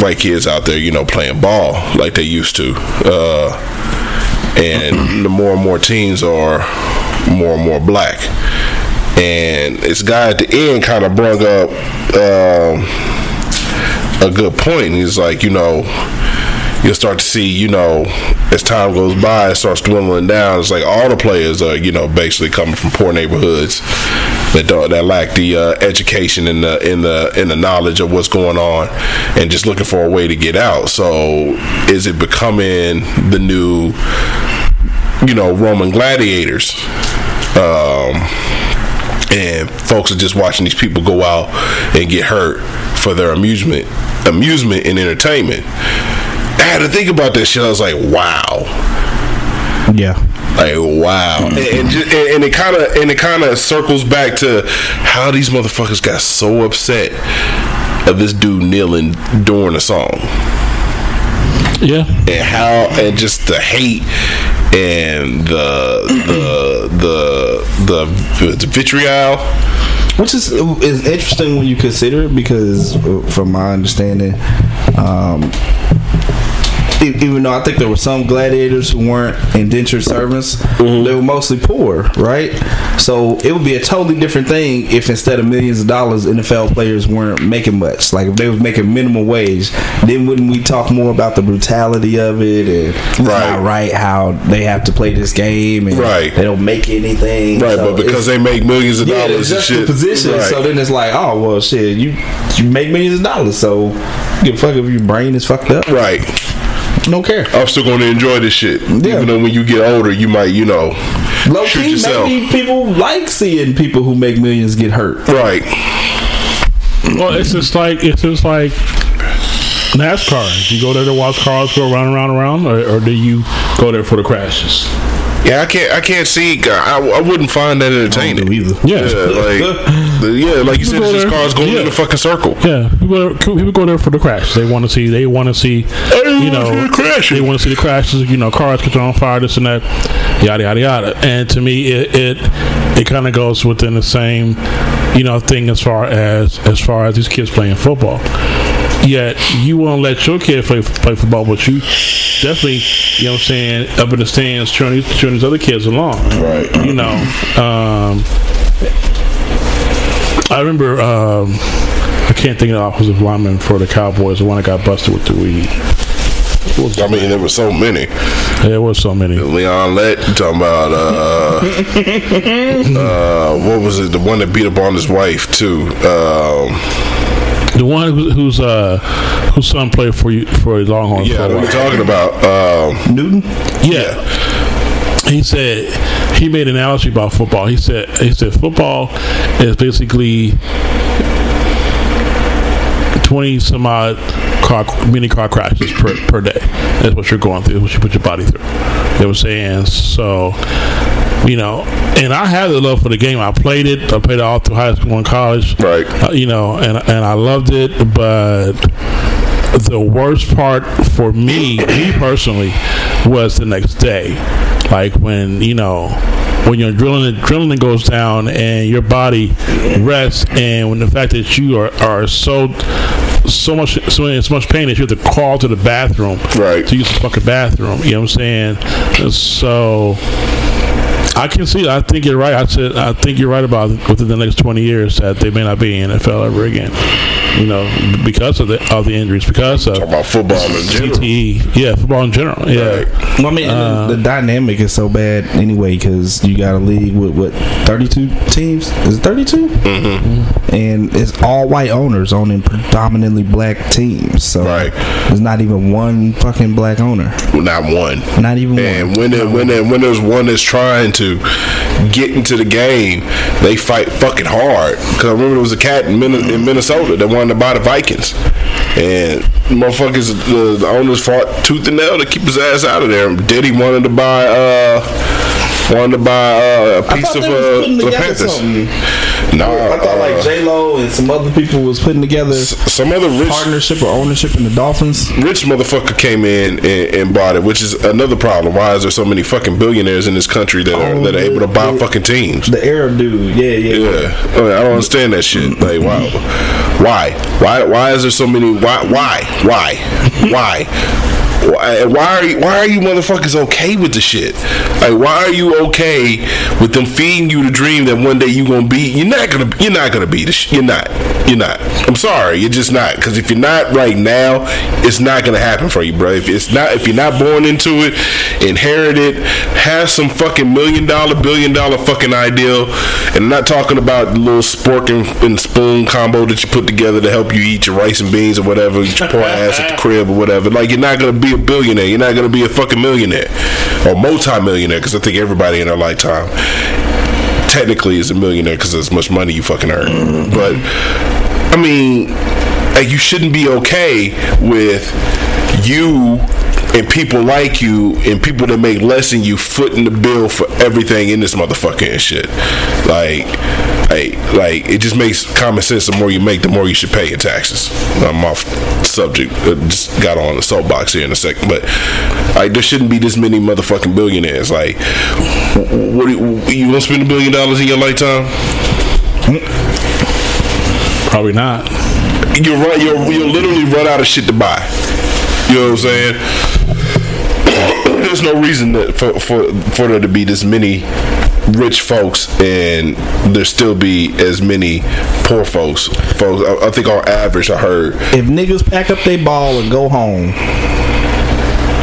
white kids out there, you know, playing ball like they used to. And the more and more teams are more and more black. And this guy at the end kind of brought up a good point. He's like, you know, you'll start to see, you know, as time goes by, it starts dwindling down. It's like all the players are, you know, basically coming from poor neighborhoods that lack the education and the knowledge of what's going on, and just looking for a way to get out. So, is it becoming the new, you know, Roman gladiators? And folks are just watching these people go out and get hurt for their amusement and entertainment. I had to think about that shit. I was like, wow. Yeah. Like, wow. And it kind of circles back to how these motherfuckers got so upset of this dude kneeling during a song. Yeah. And just the hate and the vitriol, which is interesting when you consider it, because from my understanding, even though I think there were some gladiators who weren't indentured servants, mm-hmm. they were mostly poor, right? So it would be a totally different thing if instead of millions of dollars, NFL players weren't making much. Like if they was making minimum wage, then wouldn't we talk more about the brutality of it and how they have to play this game and they don't make anything. Right, so but because they make millions of dollars and shit. Position. Right. So then it's like, oh well, shit, you make millions of dollars, so give a fuck if your brain is fucked up. Right. Don't care. I'm still going to enjoy this shit. Yeah. Even though when you get older, you might, you know, low shoot key, yourself. Maybe people like seeing people who make millions get hurt. Right. Well, it's just like NASCAR. Do you go there to watch cars go round, or do you go there for the crashes? Yeah, I can't see. I wouldn't find that entertaining. Like you said, it's just cars going in a fucking circle. Yeah, people go there for the crash. They want to see. You know, they want to see the crashes. You know, cars catch on fire, this and that, yada yada yada. And to me, it kind of goes within the same, you know, thing as far as these kids playing football. Yet you won't let your kid play football, but you definitely, you know what I'm saying, up in the stands cheering these other kids along. Right. You know, I remember I can't think of the offensive lineman for the Cowboys, the one that got busted with the weed. There were so many. There were so many. Leon Lett, talking about what was it? The one that beat up on his wife too. The one whose son played for Longhorns. Yeah, what we're talking about. Newton. Yeah, he said he made an analogy about football. He said football is basically 20 some odd mini car crashes per day. That's what you're going through. That's what you put your body through. You know what I'm saying? So, you know, and I had the love for the game. I played it all through high school and college. Right. You know, and I loved it. But the worst part for me personally, was the next day. Like when, you know, when your adrenaline goes down and your body rests, and when the fact that you are so much pain that you have to crawl to the bathroom. Right. To use the fucking bathroom. You know what I'm saying? So I can see. I think you're right. I think you're right about within the next 20 years that they may not be in the NFL ever again. You know, because of the injuries, because of football in general. CTE. Yeah, football in general. Yeah. Right. Well, I mean, the dynamic is so bad anyway because you got a league with 32 teams. Is it 32? Mm-hmm. And it's all white owners owning predominantly black teams. So there's not even one fucking black owner. Not one. Not even one. And when there's one that's trying to get into the game, they fight fucking hard. Because I remember there was a cat in Minnesota that wanted to buy the Vikings, and motherfuckers, the owners fought tooth and nail to keep his ass out of there. Diddy wanted to buy a piece of the Panthers. No, I thought like J-Lo and some other people was putting together some other rich partnership or ownership in the Dolphins. Rich motherfucker came in and bought it, which is another problem. Why is there so many fucking billionaires in this country that are able to buy fucking teams? The Arab dude, yeah. I mean, I don't understand that shit. Like, why is there so many? Why? Why are you motherfuckers okay with the shit? Like, why are you okay with them feeding you the dream that one day you gonna be? You're not gonna be. I'm sorry, you're just not. Because if you're not right now, it's not gonna happen for you, bro. If you're not born into it, inherit it, have some fucking $1 billion fucking ideal, and I'm not talking about the little spork and spoon combo that you put together to help you eat your rice and beans or whatever, eat your poor ass at the crib or whatever. Like, you're not gonna be a billionaire. You're not going to be a fucking millionaire or multi-millionaire, because I think everybody in their lifetime technically is a millionaire because of as much money you fucking earn. Mm-hmm. But I mean, like, you shouldn't be okay with you and people like you and people that make less than you footing the bill for everything in this motherfucking shit. Like, it just makes common sense. The more you make, the more you should pay in taxes. I'm off subject. I just got on the soapbox here in a second, but like, there shouldn't be this many motherfucking billionaires. Like, what you gonna spend $1 billion in your lifetime? Probably not. You'll literally run out of shit to buy. You know what I'm saying? there's no reason that for there to be this many rich folks and there still be as many poor folks. I think on average, I heard, if niggas pack up their ball and go home,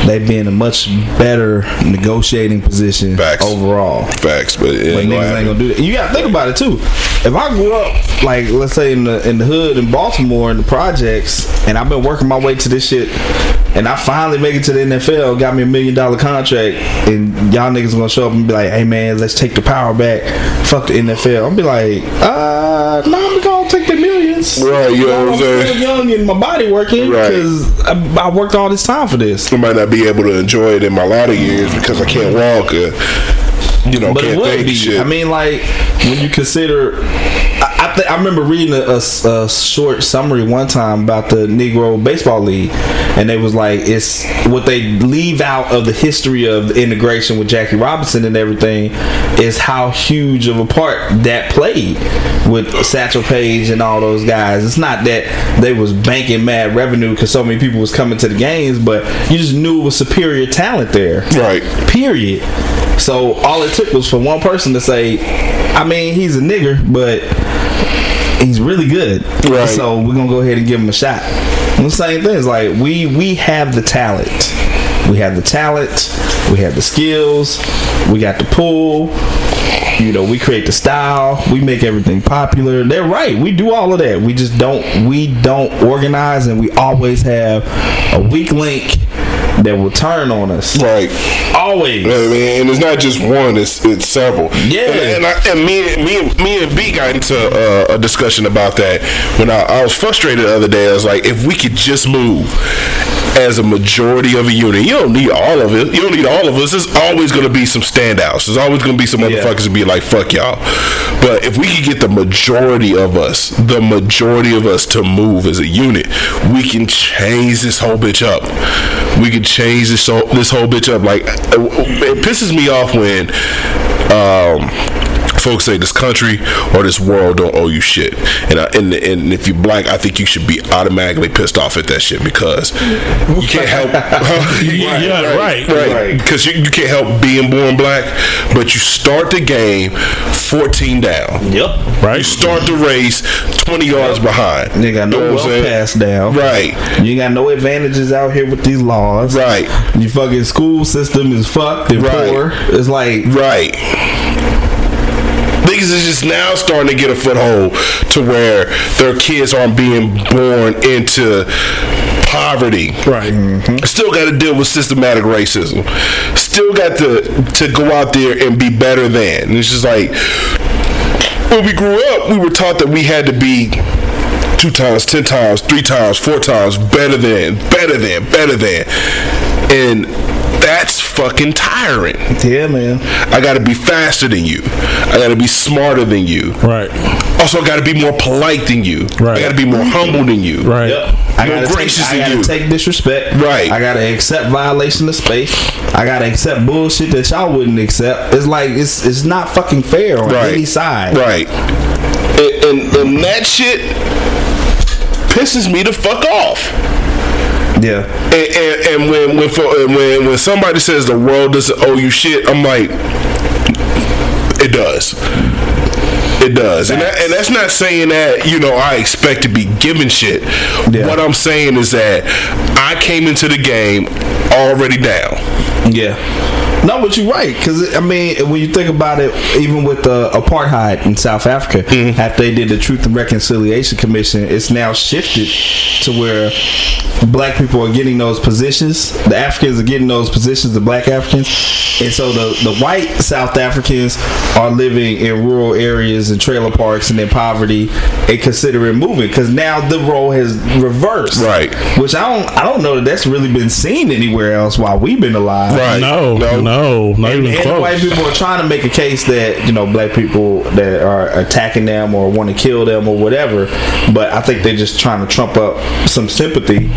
they'd be in a much better negotiating position. Facts. Overall. Facts, but niggas ain't gonna do that. You gotta think about it too. If I grew up, like, let's say in the hood in Baltimore in the projects, and I've been working my way to this shit, and I finally make it to the NFL, got me $1 million contract, and y'all niggas gonna show up and be like, hey man, let's take the power back, fuck the NFL. I'm gonna be like, no, I'm gonna take the millions. Right, you know what I'm saying? I'm young and my body working, because right. I worked all this time for this. I might not be able to enjoy it in my latter years because I can't walk, you know, but can't think shit. I mean, like, when you consider... I remember reading a short summary one time about the Negro Baseball League, and they was like, it's what they leave out of the history of the integration with Jackie Robinson and everything is how huge of a part that played with Satchel Paige and all those guys. It's not that they was banking mad revenue because so many people was coming to the games, but you just knew it was superior talent there. Right. Period. So all it took was for one person to say, I mean, he's a nigger, but he's really good. Right. So we're going to go ahead and give him a shot. And the same thing. It's like, we have the talent. We have the talent. We have the skills. We got the pull. You know, we create the style. We make everything popular. They're right. We do all of that. We just don't. We don't organize, and we always have a weak link that will turn on us. Right. Always. And it's not just one, it's several. Yeah. And me and B got into a discussion about that when I was frustrated the other day. I was like, if we could just move as a majority of a unit, you don't need all of it. You don't need all of us. There's always going to be some standouts. There's always going to be some motherfuckers who be like, fuck y'all. But if we could get the majority of us to move as a unit, we can change this whole bitch up. We can change this whole bitch up. Like, it pisses me off when folks say this country or this world don't owe you shit, and if you're black, I think you should be automatically pissed off at that shit, because you can't help right, because you can't help being born black, but you start the game 14 down. Yep. Right. You start the race 20 yards behind. You ain't got no well pass down. Right. You ain't got no advantages out here with these laws. Right. Your fucking school system is fucked and poor. It's like, right. Niggas is just now starting to get a foothold to where their kids aren't being born into poverty. Right. Mm-hmm. Still got to deal with systematic racism. Still got to go out there and be better than. And it's just like, when we grew up, we were taught that we had to be 2 times, 10 times, 3 times, 4 times better than. And that's fucking tiring. Yeah, man. I gotta be faster than you. I gotta be smarter than you. Right. Also, I gotta be more polite than you. Right. I gotta be more humble than you. Right. Yep. I gotta take disrespect. Right. I gotta accept violation of space. I gotta accept bullshit that y'all wouldn't accept. It's like, it's not fucking fair on any side. Right. And that shit pisses me the fuck off. Yeah. And when somebody says the world doesn't owe you shit, I'm like, it does. It does. And that's not saying that, you know, I expect to be given shit. Yeah. What I'm saying is that I came into the game already down. Yeah. No, but you're right. Because, I mean, when you think about it, even with the apartheid in South Africa, after they did the Truth and Reconciliation Commission, it's now shifted to where black people are getting those positions. The Africans are getting those positions, the black Africans. And so the white South Africans are living in rural areas and trailer parks and in poverty and considering moving, because now the role has reversed. Right. Which I don't know that that's really been seen anywhere else while we've been alive. Right. No, not even close. And white people are trying to make a case that, you know, black people that are attacking them or want to kill them or whatever, but I think they're just trying to trump up some sympathy,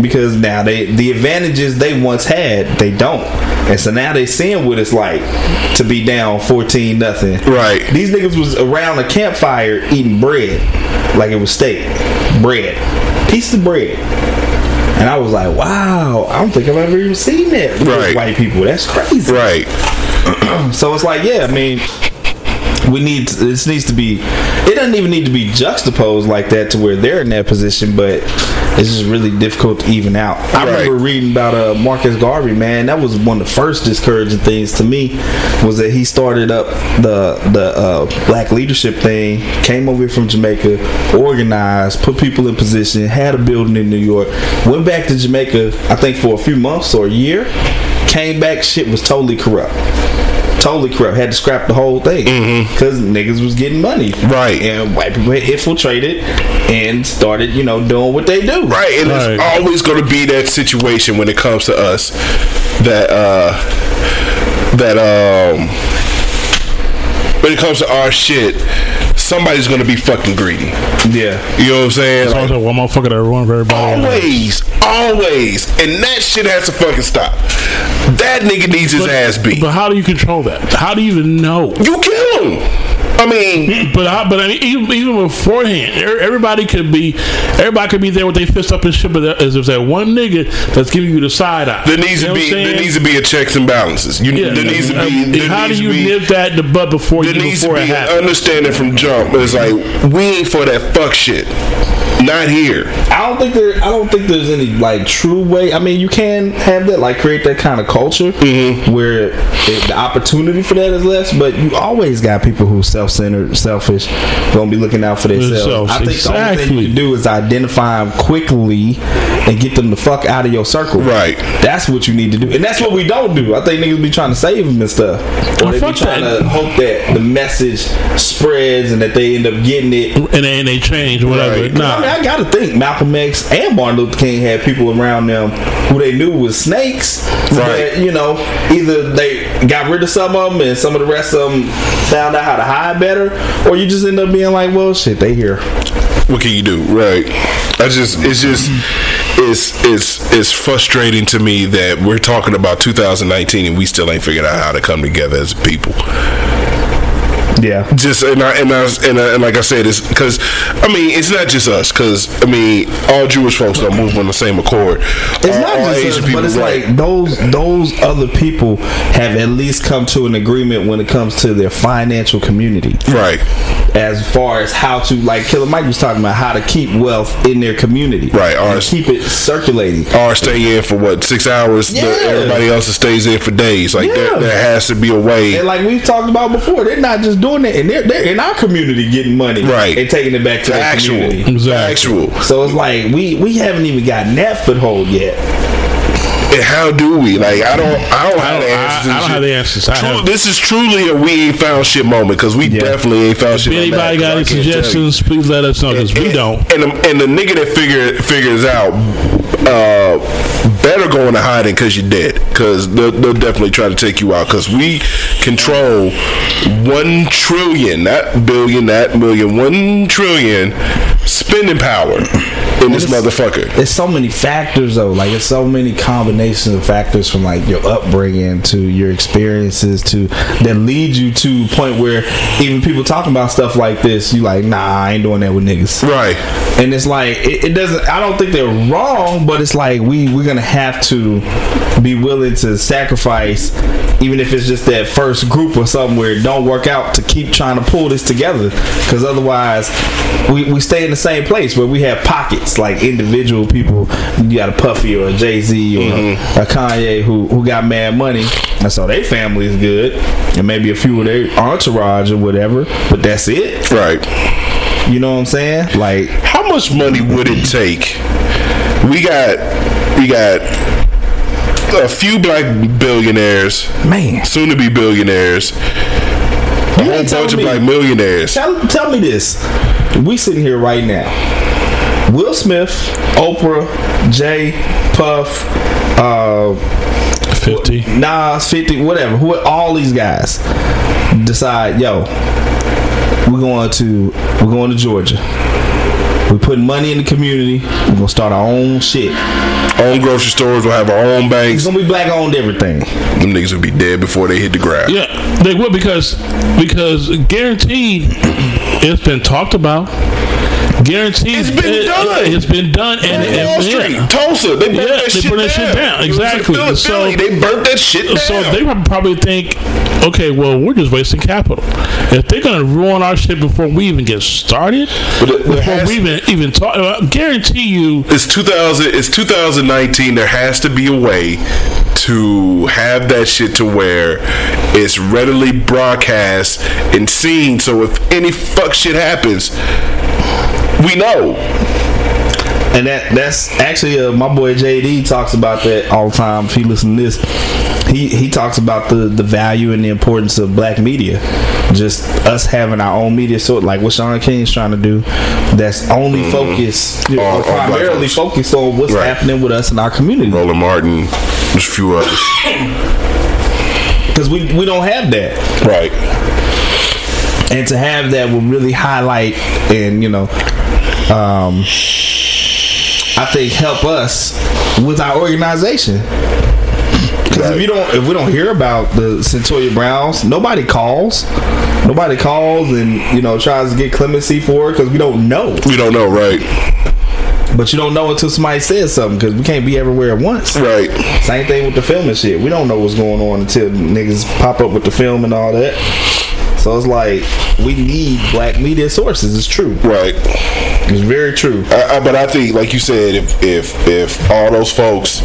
because now the advantages they once had, they don't. And so now they seeing what it's like to be down 14-0. Right. These niggas was around a campfire eating bread like it was steak. Bread. Piece of bread. And I was like, wow, I don't think I've ever even seen that with white people. That's crazy. Right. So it's like, yeah, I mean, this needs to be, it doesn't even need to be juxtaposed like that to where they're in that position, but it's just really difficult to even out. I remember reading about Marcus Garvey, man. That was one of the first discouraging things to me, was that he started up the black leadership thing, came over here from Jamaica, organized, put people in position, had a building in New York, went back to Jamaica, I think for a few months or a year, came back, shit was totally corrupt. Had to scrap the whole thing because niggas was getting money, right? And white people infiltrated and started, you know, doing what they do, right? And there's always going to be that situation when it comes to us that when it comes to our shit, somebody's going to be fucking greedy. Yeah. You know what I'm saying? It's also one motherfucker that ruined everybody. Always. And that shit has to fucking stop. That nigga needs his ass beat. But how do you control that? How do you even know? You kill him. I mean, even beforehand, everybody could be there with their fists up and shit. But as if that one nigga that's giving you the side eye, there needs to be a checks and balances. How do you nip that in the bud before it happens? Understanding from jump, it's like we ain't for that fuck shit. Not here. I don't think there's any like true way. I mean, you can have that, like, create that kind of culture where the opportunity for that is less. But you always got people who are self-centered, selfish, gonna be looking out for themselves. I think the only thing you do is identify them quickly and get them the fuck out of your circle. Right. That's what you need to do, and that's what we don't do. I think niggas be trying to save them and stuff, or they be trying to hope that the message spreads and that they end up getting it and they change whatever. Right. Nah. I gotta think Malcolm X and Martin Luther King had people around them who they knew was snakes. Right. That, you know, either they got rid of some of them and some of the rest of them found out how to hide better, or you just end up being like, well, shit, they here. What can you do? Right. It's frustrating to me that we're talking about 2019 and we still ain't figured out how to come together as people. Yeah. And like I said, it's because it's not just us. Because all Jewish folks don't move on the same accord. It's not all just us, but it's like those other people have at least come to an agreement when it comes to their financial community, right? As far as how to, like Killer Mike was talking about, how to keep wealth in their community, right? Ours, keep it circulating. Ours stay in for 6 hours. Yeah. Everybody else stays in for days. Like there has to be a way. And like we've talked about before, they're not just doing that, and they're in our community getting money, right, and taking it back to the actual community. Exactly. So it's like we haven't even gotten that foothold yet. And how do we? Like I don't have the answers. This is truly a we ain't found shit moment, because we definitely ain't found shit. If anybody got any suggestions, please let us know, because we don't. And the nigga that figures out better go into hiding, because you're dead. Because they'll definitely try to take you out, because we control 1 trillion, not billion, not million, 1 trillion spending power in this motherfucker. There's so many factors though. Like it's so many combinations of factors, from like your upbringing to your experiences to that lead you to a point where even people talking about stuff like this, you like, nah, I ain't doing that with niggas. Right. And it's like it doesn't. I don't think they're wrong, but it's like we're gonna have to be willing to sacrifice, even if it's just that first group or something where it don't work out, to keep trying to pull this together, because otherwise we stay in the same place where we have pockets, like individual people. You got a Puffy or a Jay-Z or a Kanye who got mad money, and so they family is good, and maybe a few of their entourage or whatever, but that's it. Right. You know what I'm saying? Like, how much money would it take? We got a few black billionaires, man, soon to be billionaires, a whole bunch of black millionaires. Tell me this: we sitting here right now, Will Smith, Oprah, Jay, Puff, 50, Nas, 50, whatever. Who? All these guys decide, yo, we're going to Georgia. We're putting money in the community. We're gonna start our own shit. Our own grocery stores. We'll have our own banks. It's gonna be black owned everything. Them niggas will be dead before they hit the ground. Yeah, they will, because guaranteed it's been talked about. Guaranteed. It's been done. It's been done. And Wall Street, Tulsa, they burnt that shit down. Exactly. So they burnt that shit down. So they would probably think, okay, well, we're just wasting capital. If they're gonna ruin our shit before we even get started, before we even talk, I guarantee you, it's 2019. There has to be a way to have that shit to where it's readily broadcast and seen. So if any fuck shit happens, we know. And that's actually my boy JD talks about that all the time. If you listen to this, he talks about the value and the importance of black media, just us having our own media. So like what Sean King's trying to do, that's only focused, primarily focused on what's happening with us in our community. Roland Martin, there's a few others, because we don't have that, right? And to have that will really highlight and I think help us with our organization. Because if we don't hear about the Centoya Browns, nobody calls, and tries to get clemency for it because we don't know. We don't know, right? But you don't know until somebody says something, because we can't be everywhere at once. Right. Same thing with the film and shit. We don't know what's going on until niggas pop up with the film and all that. So it's like, we need black media sources. It's true. Right. It's very true. But I think, like you said, if all those folks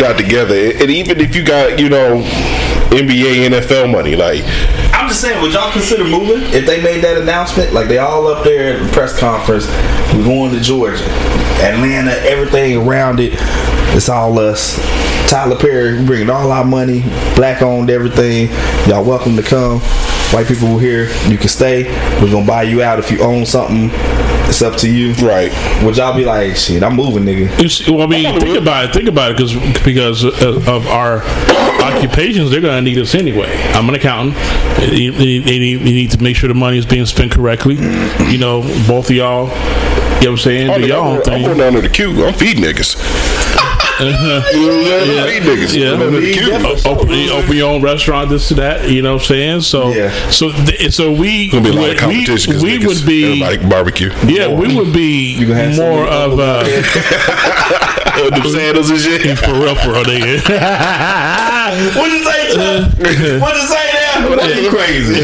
got together, and even if you got, NBA, NFL money, like... I'm just saying, would y'all consider moving if they made that announcement? Like, they all up there at the press conference. We're going to Georgia, Atlanta, everything around it. It's all us. Tyler Perry bringing all our money, black owned everything. Y'all welcome to come. White people were here. You can stay. We're gonna buy you out if you own something. It's up to you. Right. Would y'all be like, shit, I'm moving, nigga? Think about it because of our occupations, they're gonna need us anyway. I'm an accountant. They need to make sure the money is being spent correctly. Both of y'all, you know what I'm saying? Do y'all own thing. I'm going down to the queue. I'm feeding niggas. Open your own restaurant, this to that, so we gonna be a lot of competition, cause we would be like barbecue. Yeah, we would be more of the sandals and shit. For real, nigga. What'd you say? That's crazy.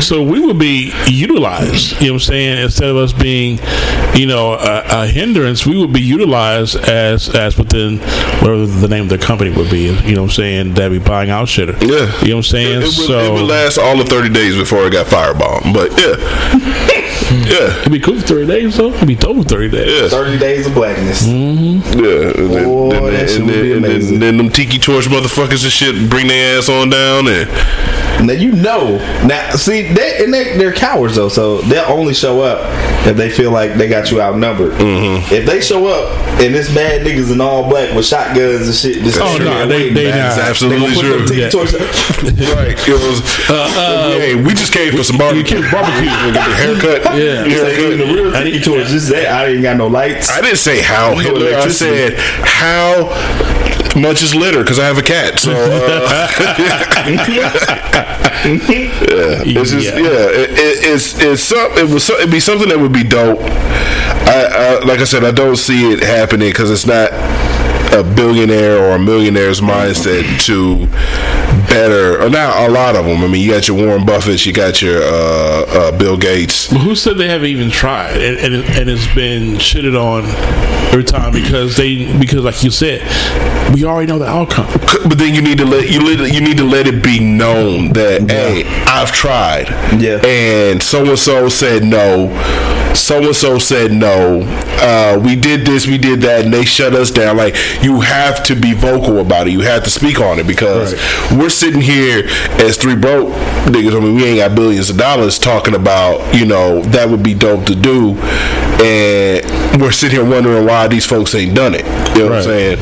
So we would be utilized, instead of us being a hindrance, we would be utilized as within whatever the name of the company would be, that'd be buying out shit. Yeah. It would last all of 30 days before it got firebombed, but yeah. Yeah, it'd be cool for 30 days though. It'd be dope for 30 days. Yeah. 30 days of blackness. Mm-hmm. Yeah. Oh, that shit would be amazing. Then them tiki torch motherfuckers and shit bring their ass on down and. Now see that, and they're cowards though, so they'll only show up if they feel like they got you outnumbered. Mm-hmm. If they show up and this mad niggas in all black with shotguns and shit, that's absolutely true. Right. Hey, we just came for some barbecue. We got a haircut. Yeah, I didn't got no lights. I didn't say how Hitler. I said how much is litter, because I have a cat. So it'd be something that would be dope. I like I said, I don't see it happening because it's not a billionaire or a millionaire's mindset to better, or not a lot of them. I mean, you got your Warren Buffett, you got your Bill Gates. But who said they haven't even tried? And it's been shitted on every time because like you said, we already know the outcome. But then you need to let it be known that hey, I've tried. Yeah. And so and so said no. We did this, we did that, and they shut us down. Like, you have to be vocal about it. You have to speak on it because we're sitting here as three broke niggas. I mean, we ain't got billions of dollars talking about, that would be dope to do. And we're sitting here wondering why these folks ain't done it. You know what I'm saying?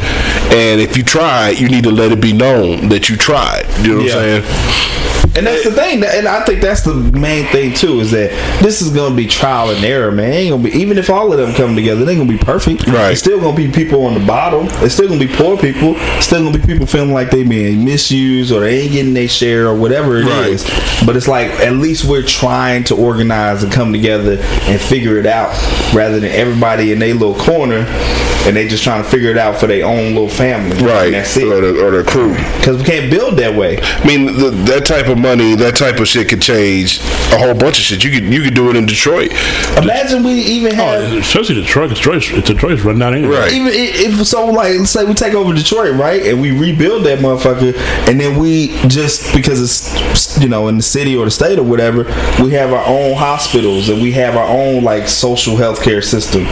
And if you tried, you need to let it be known that you tried. You know what I'm saying? And that's the thing. And I think that's the main thing, too, is that this is going to be trial and error. era, man. Ain't gonna be, even if all of them come together, they ain't gonna be perfect. Right. It's still gonna be people on the bottom. It's still gonna be poor people. It's still gonna be people feeling like they being misused or they ain't getting their share or whatever it right. is. But it's like, at least we're trying to organize and come together and figure it out, rather than everybody in their little corner and they just trying to figure it out for their own little family. Right. And that's it. Or the crew. Because we can't build that way. I mean, that type of money, that type of shit could change a whole bunch of shit. You could do it in Detroit. Imagine we even had, especially Detroit's running out anyway. Right. Even if so, like, let's say we take over Detroit, right, and we rebuild that motherfucker, and then we just, because it's, you know, in the city or the state or whatever, we have our own hospitals and we have our own like social health care system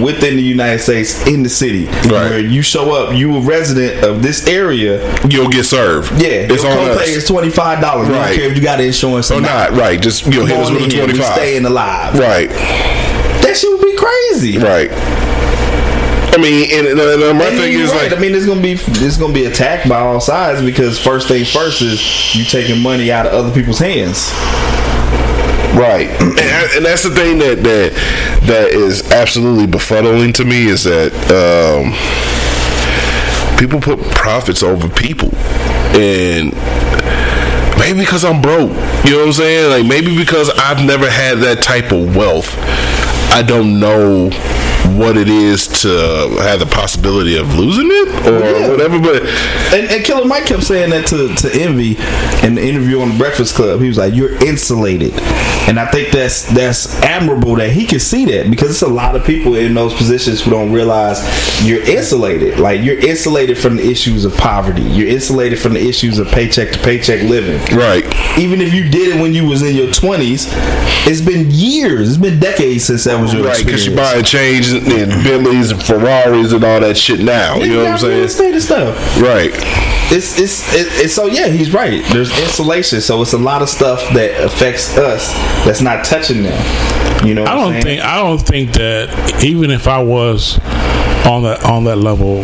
within the United States in the city. Right. Where you show up, you a resident of this area, you'll get served. Yeah, it's on us. It's $25. Right. I don't care if you got insurance or not. Right. Just hit us with a 25. We staying alive. Right. That shit would be crazy. Right. I mean, and my thing is right. like, I mean, it's gonna be attacked by all sides, because first thing first is you taking money out of other people's hands. Right. And that's the thing that is absolutely befuddling to me, is that people put profits over people. And maybe because I'm broke, you know what I'm saying? Like, maybe because I've never had that type of wealth, I don't know what it is to have the possibility of losing it or yeah. whatever. But and Killer Mike kept saying that to Envy in the interview on the Breakfast Club. He was like, "You're insulated," and I think that's admirable that he can see that, because it's a lot of people in those positions who don't realize you're insulated. Like, you're insulated from the issues of poverty. You're insulated from the issues of paycheck to paycheck living. Right. Even if you did it when you was in your 20s, it's been years. It's been decades since that was your right. Because you buy a change. And Bentleys and Ferraris and all that shit now. You know what I'm saying? State of stuff. Right. It's so yeah, he's right. There's insulation, so it's a lot of stuff that affects us that's not touching them. You know what I'm saying? I don't think that even if I was on that level,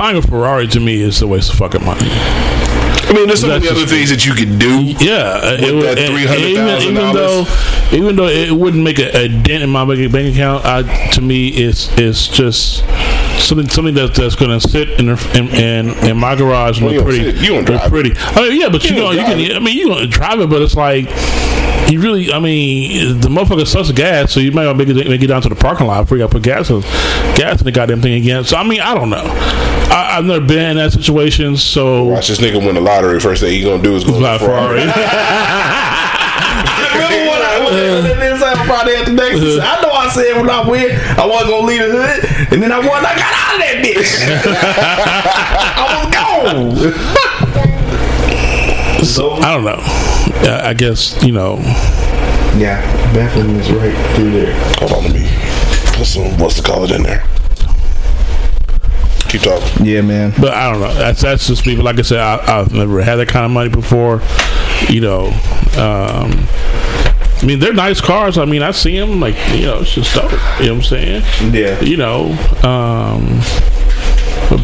buying a Ferrari to me is a waste of fucking money. I mean, there's so many other things that you could do. Yeah, with that $300,000. Even though it wouldn't make a dent in my bank account, to me, it's just something that's going to sit in my garage and look pretty. You don't drive pretty. I mean, yeah, but you can. I mean, you don't drive it, but it's like. You really, I mean, the motherfucker sucks gas, so you might not make it down to the parking lot before you got to put gas in the goddamn thing again. So, I mean, I don't know. I've never been in that situation, so... Watch this nigga win the lottery. First thing he's going to do is go to Ferrari. I know I said when I win, I wasn't going to leave the hood, and then I won, I got out of that bitch. I was gone. So, I don't know. I guess, you know. Yeah, bathroom is right through there. Hold on, let me put some what's the color in there. Keep talking. Yeah, man. But I don't know. That's just me. But like I said, I've never had that kind of money before. You know, I mean, they're nice cars. I mean, I see them. Like, you know, it's just dope. You know what I'm saying? Yeah. You know,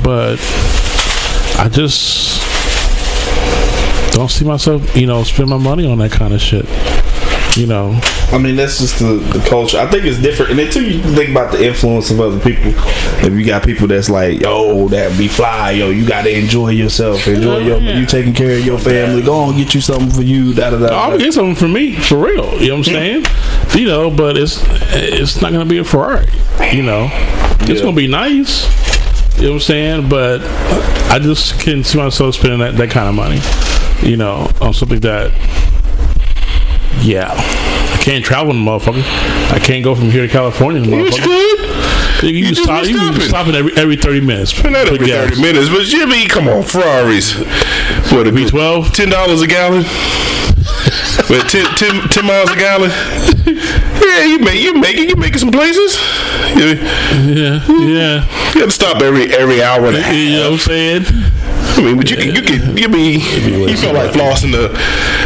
but I just... don't see myself, you know, spend my money on that kind of shit. You know, I mean, that's just the culture. I think it's different. And then too, you think about the influence of other people. If you got people that's like, yo, that be fly, yo, you gotta enjoy yourself, enjoy you taking care of your family, go on, get you something for you, da da da. I'll get something for me, for real. You know what I'm saying? You know, but it's not gonna be a Ferrari. You know, it's gonna be nice. You know what I'm saying? But I just can't see myself spending that kind of money. You know, on something that, yeah, I can't travel, motherfucker. I can't go from here to California, motherfucker. You can stop it every 30 minutes. Not every 30 minutes, but Jimmy, come on, Ferraris. What a V12, $10 a gallon. But 10 miles a gallon. Yeah, you make it some places. Yeah. You have to stop every hour and a half. You know what I'm saying? I mean, but you feel like flossing the.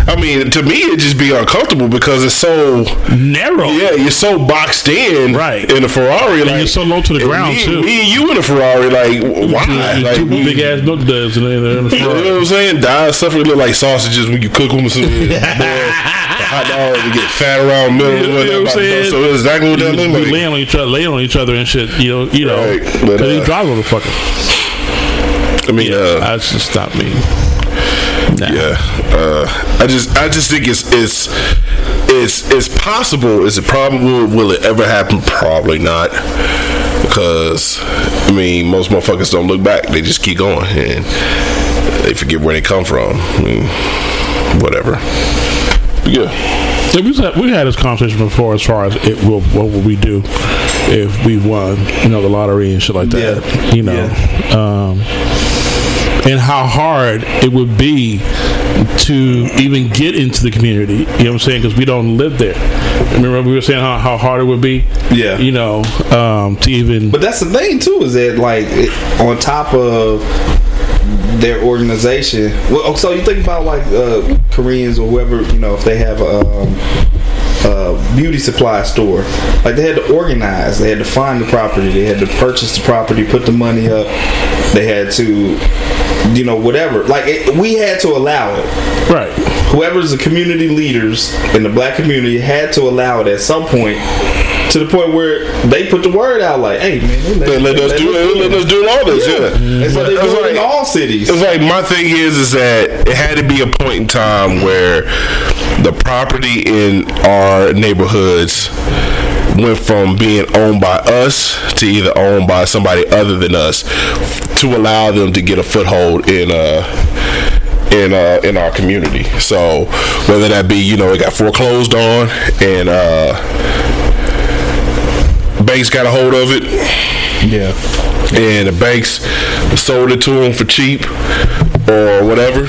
I mean, to me, it just be uncomfortable because it's so narrow. Yeah, you're so boxed in, right? In a Ferrari, and like you're so low to the ground too. Me and you in a Ferrari, like why? Like, two big ass milk duds in the Ferrari. You know what I'm saying? Die suffering look like sausages when you cook them. The hot dogs get fat around the middle. You know what I'm saying? So it's exactly what that looks like. We lay on each other and shit. You know, because you drive on the fucker. I mean, I should stop me. Nah. Yeah, I just think it's possible. Is it probable? Will it ever happen? Probably not. Because I mean, most motherfuckers don't look back. They just keep going and they forget where they come from. I mean, whatever. Yeah. We had this conversation before as far as what will we do if we won, the lottery and shit like that, Yeah. And how hard it would be to even get into the community, you know what I'm saying? Because we don't live there. Remember we were saying how hard it would be, yeah. To even. But that's the thing too, is that on top of their organization. Well, so you think about Koreans or whoever, if they have a beauty supply store, they had to organize, they had to find the property, they had to purchase the property, put the money up, they had to, whatever. We had to allow it. Right. Whoever's the community leaders in the black community had to allow it at some point. To the point where they put the word out hey, man, let us do all this, yeah. And so they do it in all cities. It's my thing is that it had to be a point in time where the property in our neighborhoods went from being owned by us to either owned by somebody other than us to allow them to get a foothold in our community. So whether that be, it got foreclosed on and banks got a hold of it, yeah, and the banks sold it to them for cheap or whatever.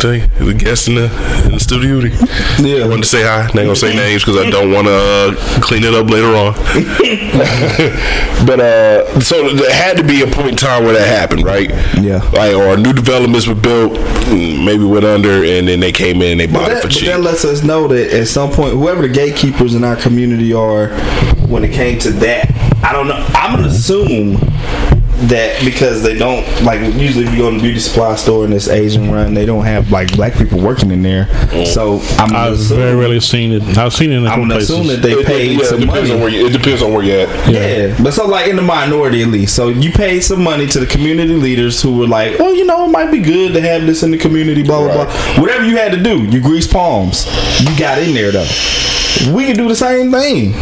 The guest in the studio. Yeah, I wanted to say hi. Not gonna say names because I don't want to clean it up later on. But so there had to be a point in time where that happened, right? Yeah. Or new developments were built, maybe went under, and then they came in and they bought it for cheap. That lets us know that at some point, whoever the gatekeepers in our community are, when it came to that, I don't know. I'm gonna assume. That because they don't usually if you go to the beauty supply store in this Asian run, they don't have black people working in there. Mm. So I've very rarely seen it. I've seen it in a couple places. I'm assuming that they paid some money. It depends on where you're at. Yeah. Yeah, but so in the minority at least. So you paid some money to the community leaders who were well, it might be good to have this in the community, blah blah right. blah. Whatever you had to do, you greased palms. You got in there though. We can do the same thing.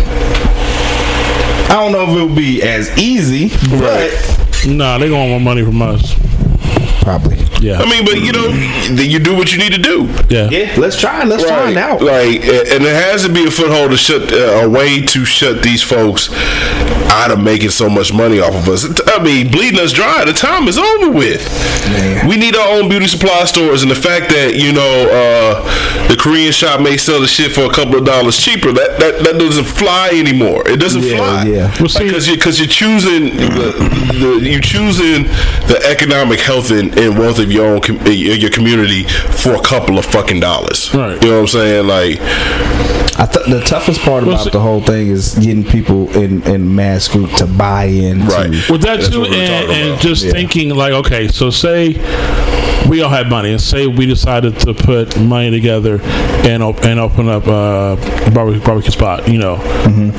I don't know if it'll be as easy, right. but. Nah, they gonna want money from us. Probably. Yeah. I mean, but you do what you need to do. Yeah. Yeah. Let's try. Let's find out. And there has to be a foothold to shut these folks out of making so much money off of us. I mean, bleeding us dry. The time is over with. Man. We need our own beauty supply stores, and the fact that the Korean shop may sell the shit for a couple of dollars cheaper. That doesn't fly anymore. It doesn't fly. Yeah. Because you're choosing the economic health and wealth of your community for a couple of fucking dollars. Right. You know what I'm saying? The toughest part about the whole thing is getting people in mass group to buy in. Right. Well, that's too, and just thinking okay, so say we all had money, and say we decided to put money together and open up a barbecue spot. Mm-hmm.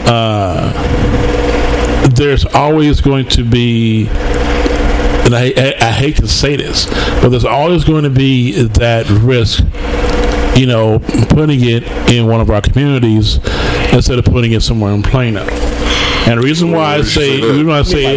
There's always going to be. And I hate to say this, but there's always going to be that risk, putting it in one of our communities instead of putting it somewhere in Plano. And the reason why I say,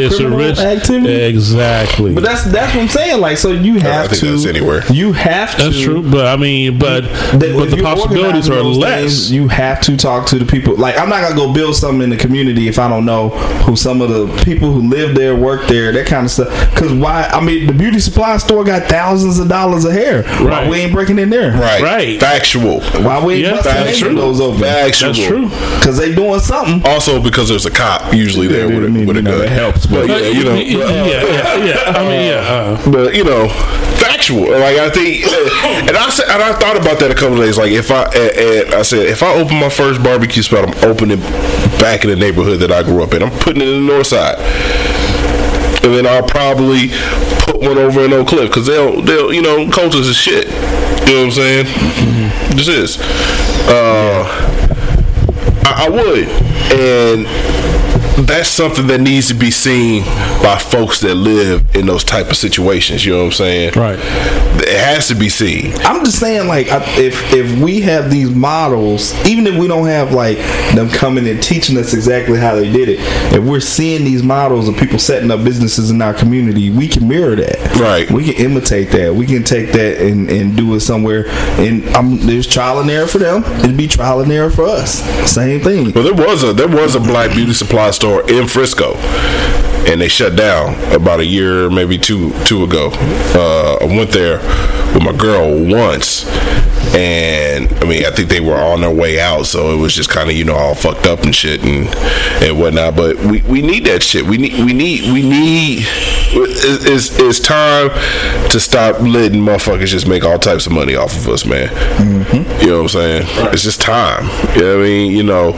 it's a risk activity. Exactly. But that's what I'm saying. Like, so you have to. That's anywhere. You have to. That's true. But I mean, but the possibilities are less. Things, you have to talk to the people. Like, I'm not gonna go build something in the community if I don't know who some of the people who live there, work there, that kind of stuff. Because why? I mean, the beauty supply store got thousands of dollars of hair. Right. Why we ain't breaking in there? Right. Right. Factual. Why we ain't busting those open? Factual. That's true. Because they doing something. Also, because there's a cop usually there with a gun. That helps, but you know. But you know, factual. Like, I think, and I thought about that a couple of days. Like, I said if I open my first barbecue spot, I'm opening back in the neighborhood that I grew up in. I'm putting it in the north side. And then I'll probably put one over in Oak Cliff, because they'll you know, cultures is shit. You know what I'm saying? Mm-hmm. This is. I would. And that's something that needs to be seen by folks that live in those type of situations. You know what I'm saying? Right. It has to be seen. I'm just saying, like, if we have these models, even if we don't have, like, them coming and teaching us exactly how they did it, if we're seeing these models of people setting up businesses in our community, we can mirror that. Right. We can imitate that. We can take that and do it somewhere. And there's trial and error for them. It'd be trial and error for us. Same thing. Well, there was a black beauty supply store in Frisco, and they shut down about a year, maybe two ago. I went there with my girl once, and I mean, I think they were on their way out, so it was just kind of, you know, all fucked up and shit and whatnot. But we need that shit. We need. It's time to stop letting motherfuckers just make all types of money off of us, man. Mm-hmm. You know what I'm saying? Right. It's just time. You know what I mean? You know,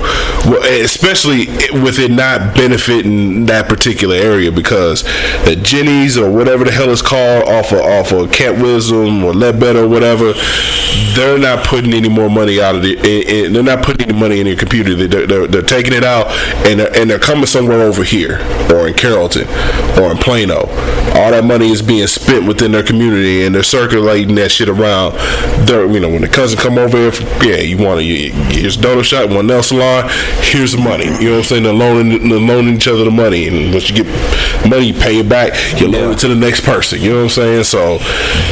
especially with it not benefiting that particular area, because the Jenny's or whatever the hell it's called off of Camp Wisdom or Ledbetter or whatever, they're not putting any more money out of it. They're not putting any money in their computer. They're taking it out, and they're coming somewhere over here or in Carrollton or in Plano. All that money is being spent within their community, and they're circulating that shit around. You know, when the cousin come over here, you want to, here's a donor shot, one nail salon, here's the money. You know what I'm saying? They're loaning each other the money, and once you get money, you pay it back. You loan it to the next person. You know what I'm saying? So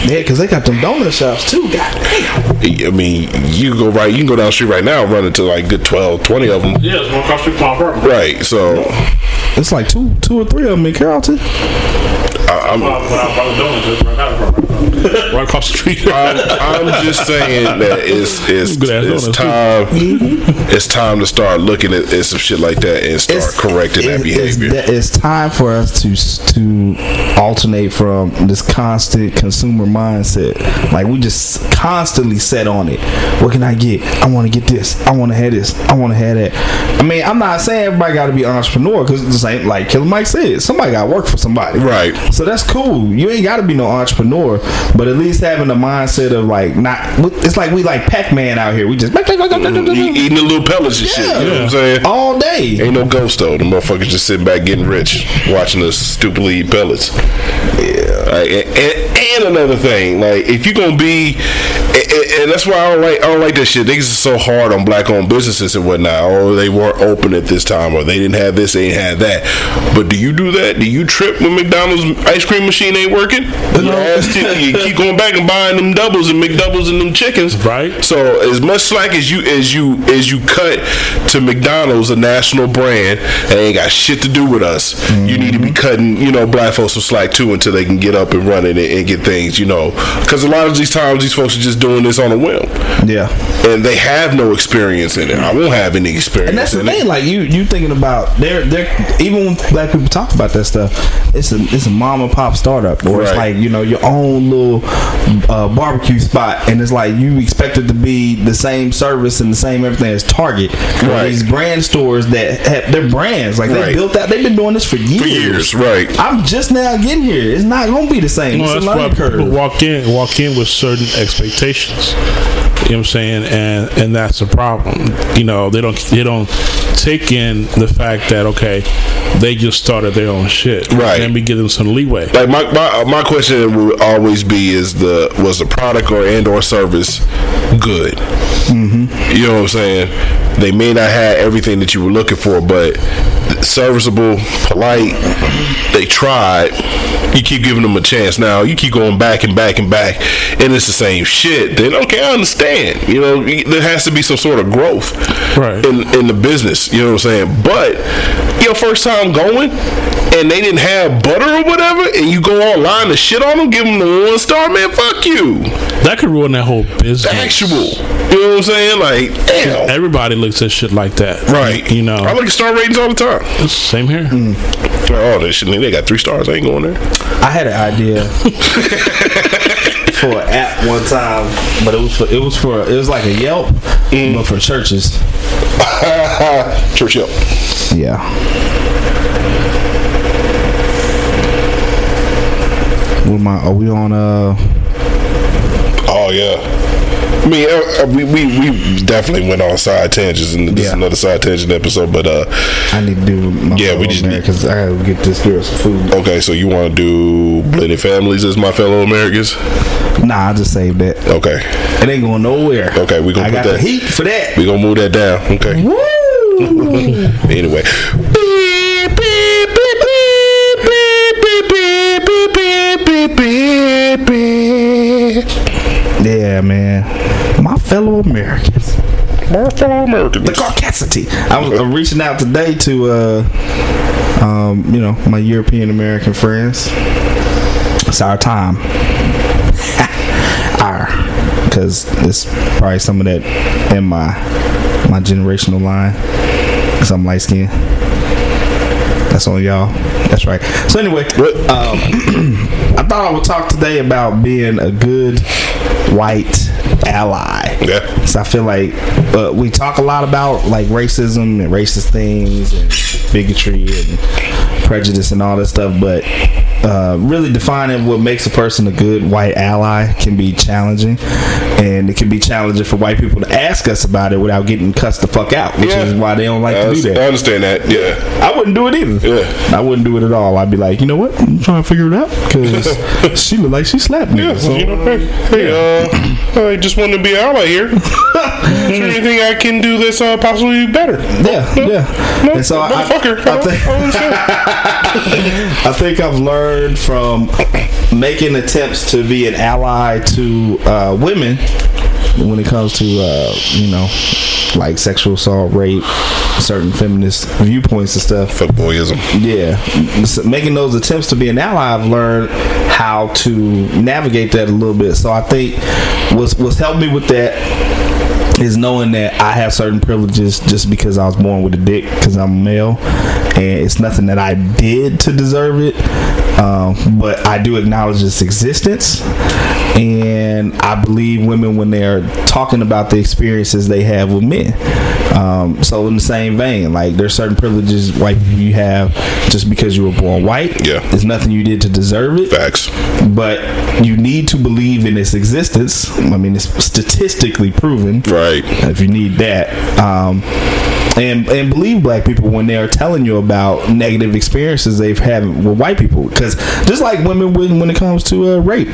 yeah, because they got them donor shops too. God damn. I mean, you can go down the street right now, run into like good 12, 20 of them. Yeah, it's one across the street from my apartment. Right, so it's like two or three of them in Carrollton. Right across the street. I'm just saying that it's time. It's time to start looking at some shit like that and start correcting that behavior. It's time for us to alternate from this constant consumer mindset. Like, we just constantly set on it. What can I get? I want to get this. I want to have this. I want to have that. I mean, I'm not saying everybody got to be an entrepreneur, because it's like Killer Mike said, somebody got to work for somebody. Right. So that's cool. You ain't got to be no entrepreneur, but at least having the mindset of like not. It's like we like Pac-Man out here. We just eating the little pellets and shit. You know what I'm saying? All day. Ain't no ghost though. The motherfuckers just sitting back getting rich, watching us stupidly eat pellets. Yeah. Like, and another thing, like if you gonna be, and that's why I don't like that shit. Niggas are so hard on black-owned businesses and whatnot. Or they weren't open at this time, or they didn't have this, they didn't have that. But do you do that? Do you trip when McDonald's ice cream machine ain't working? You keep going back and buying them doubles and McDoubles and them chickens. Right. So as much slack as you cut to McDonald's, a national brand, and ain't got shit to do with us. Mm-hmm. You need to be cutting, you know, black folks some slack too, until they can get up and running and get things, you know, because a lot of these times these folks are just doing this on a whim. Yeah. And they have no experience in it. I won't have any experience. And that's the thing. Like you thinking about even when black people talk about that stuff, it's a mom and pop startup, or it's like, you know, your own little barbecue spot, and it's like you expect it to be the same service and the same everything as Target, or these brand stores that have their brands, like they built out. They've been doing this for years. Right. I'm just now getting here. It's not gonna be the same. No, it's a learning curve. People walk in with certain expectations. corporations. You know what I'm saying? And that's a problem. You know, they don't take in the fact that, okay, they just started their own shit. Right. And we give them some leeway. Like my question would always be was the product or service good? Mm-hmm. You know what I'm saying? They may not have everything that you were looking for, but serviceable, polite, they tried. You keep giving them a chance. Now you keep going back and back and back, and it's the same shit. Then okay, I understand. You know, there has to be some sort of growth, right, in the business. You know what I'm saying? But your first time going, and they didn't have butter or whatever, and you go online to shit on them, give them the 1 star, man, fuck you. That could ruin that whole business. Actual. You know what I'm saying? Like, damn. Everybody looks at shit like that. Right. You know. I look at star ratings all the time. Same here. Mm. Oh, this shit, they got 3 stars. I ain't going there. I had an idea for an app one time, but it was like a Yelp, but for churches. Church Yelp. Yeah. Are we on Oh yeah, I mean we definitely went on side tangents, and this is another side tangent episode. But I need to do my because I gotta get this girl some food. Okay, so you want to do blended families as my fellow Americans? Nah, I just saved that. Okay, it ain't going nowhere. Okay, we gonna put that heat for that. We gonna move that down. Okay. Woo. Anyway. Yeah, man. My fellow Americans. The caucasity. I was reaching out today to you know, my European American friends. It's our time. Because there's probably some of that in my generational line. Because I'm light skinned. That's on y'all. That's right. So anyway, I thought I would talk today about being a good white ally. Yeah. So I feel like we talk a lot about like racism and racist things and bigotry and prejudice and all that stuff, but really defining what makes a person a good white ally can be challenging, and it can be challenging for white people to ask us about it without getting cussed the fuck out, which is why they don't like to do that. I understand that. Yeah, I wouldn't do it either. Yeah, I wouldn't do it at all. I'd be like, you know what? I'm trying to figure it out because she looked like she slapped me. Yeah, so, you know, hey, I just want to be an ally here. Is there anything I can do that's possibly better? Yeah, no, and so I think I've learned from making attempts to be an ally to women when it comes to you know, like sexual assault, rape, certain feminist viewpoints and stuff. Fuckboyism. Yeah, so making those attempts to be an ally, I've learned how to navigate that a little bit. So I think what's helped me with that is knowing that I have certain privileges just because I was born with a dick, because I'm male, and it's nothing that I did to deserve it, but I do acknowledge its existence. And I believe women when they are talking about the experiences they have with men. So in the same vein, like there's certain privileges white people you have just because you were born white. Yeah, there's nothing you did to deserve it. Facts. But you need to believe in its existence. I mean, it's statistically proven. Right. If you need that, and believe black people when they are telling you about negative experiences they've had with white people, because just like women when it comes to rape,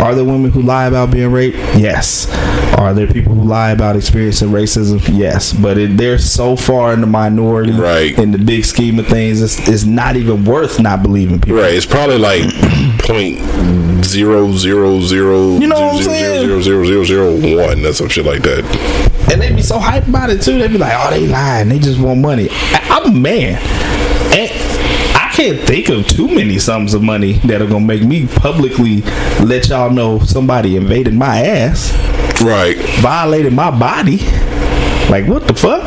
are there women who lie about being raped? Yes. Are there people who lie about experiencing racism? Yes. But they're so far in the minority, right, in the big scheme of things, it's not even worth not believing people. Right. It's probably like 0.000 0.0000001. That's some shit like that. And they be so hyped about it too. They be like, oh, they lying, they just want money. I'm a man, and I can't think of too many sums of money that are gonna make me publicly let y'all know somebody invaded my ass, right, violated my body. Like, what the fuck?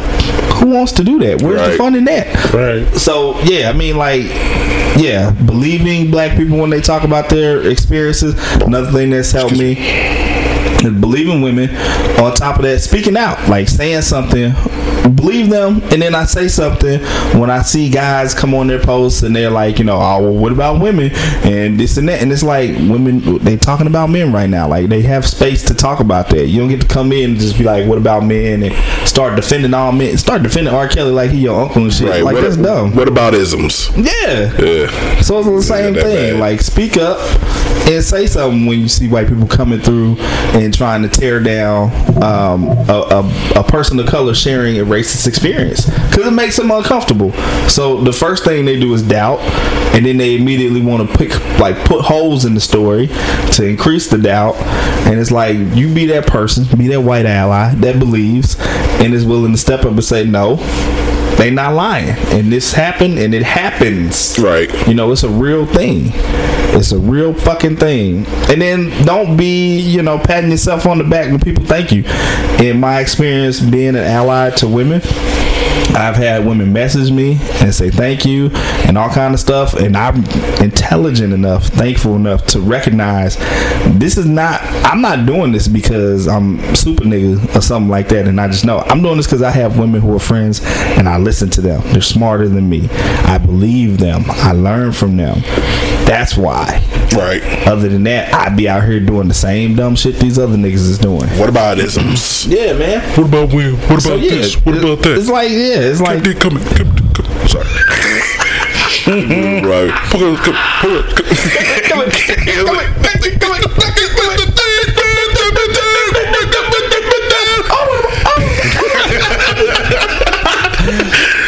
Who wants to do that? Where's the fun in that? Right. So yeah, I mean, like, yeah, believing black people when they talk about their experiences. Another thing that's helped me, believing women. On top of that, speaking out, like saying something believe them, and then I say something when I see guys come on their posts and they're like, you know, oh, well, what about women and this and that, and it's like, women, they talking about men right now, like they have space to talk about that. You don't get to come in and just be like, what about men, and start defending all men, start defending R. Kelly like he your uncle and shit, right. Like, what, that's dumb. What about isms? Yeah. So it's the same thing, bad. Like, speak up and say something when you see white people coming through and trying to tear down a person of color sharing a racist experience, because it makes them uncomfortable. So the first thing they do is doubt, and then they immediately want to put holes in the story to increase the doubt. And it's like, you be that person, be that white ally that believes and is willing to step up and say, no, they not lying, and this happened, and it happens. Right. You know, it's a real thing. It's a real fucking thing. And then don't be, you know, patting yourself on the back when people thank you. In my experience, being an ally to women, I've had women message me and say thank you and all kind of stuff, and I'm intelligent enough, thankful enough to recognize this is not, I'm not doing this because I'm super nigga or something like that, and I just know I'm doing this because I have women who are friends and I listen to them. They're smarter than me. I believe them. I learn from them. That's why. Right. Other than that, I'd be out here doing the same dumb shit these other niggas is doing. What about isms? Yeah, man. What about we? What about this? What about that? It's like, yeah. It's like, come. Sorry. Right.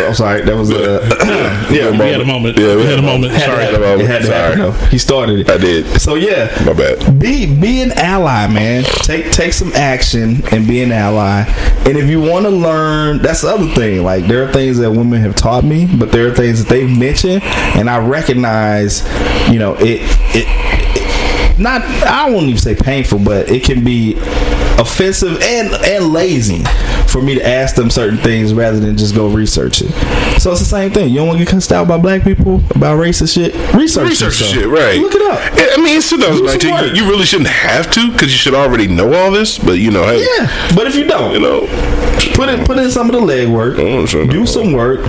I'm sorry. That was yeah. We had a moment. Yeah, we had a moment. Sorry. He started it. I did. So yeah. My bad. Be an ally, man. Take some action and be an ally. And if you want to learn, that's the other thing. Like, there are things that women have taught me, but there are things that they mention, and I recognize, you know, it not. I won't even say painful, but it can be offensive and lazy for me to ask them certain things rather than just go research it. So it's the same thing. You don't want to get cussed out by black people about racist shit. Research shit, right? Look it up. I mean, it's 2019. You really shouldn't have to, because you should already know all this. But you know, hey, yeah. But if you don't, you know, put in some of the legwork. Do some work.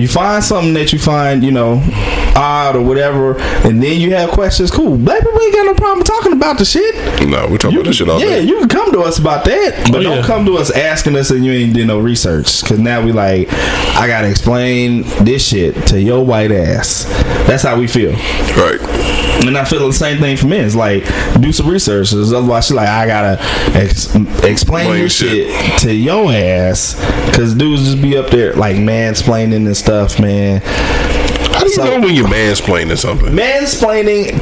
You find something that you find, you know, odd or whatever, and then you have questions. Cool. Black people ain't got no problem talking about the shit. No, we're talking about this shit all day. Yeah, you can come to us about that, but don't come to us asking us and you ain't did no research. Cause now we like, I gotta explain this shit to your white ass. That's how we feel. Right. And I feel the same thing for men. It's like, do some research. Otherwise she's like, I gotta explain your shit to your ass. Cause dudes just be up there like mansplaining and stuff, man. How do you know when you're mansplaining something? Mansplaining,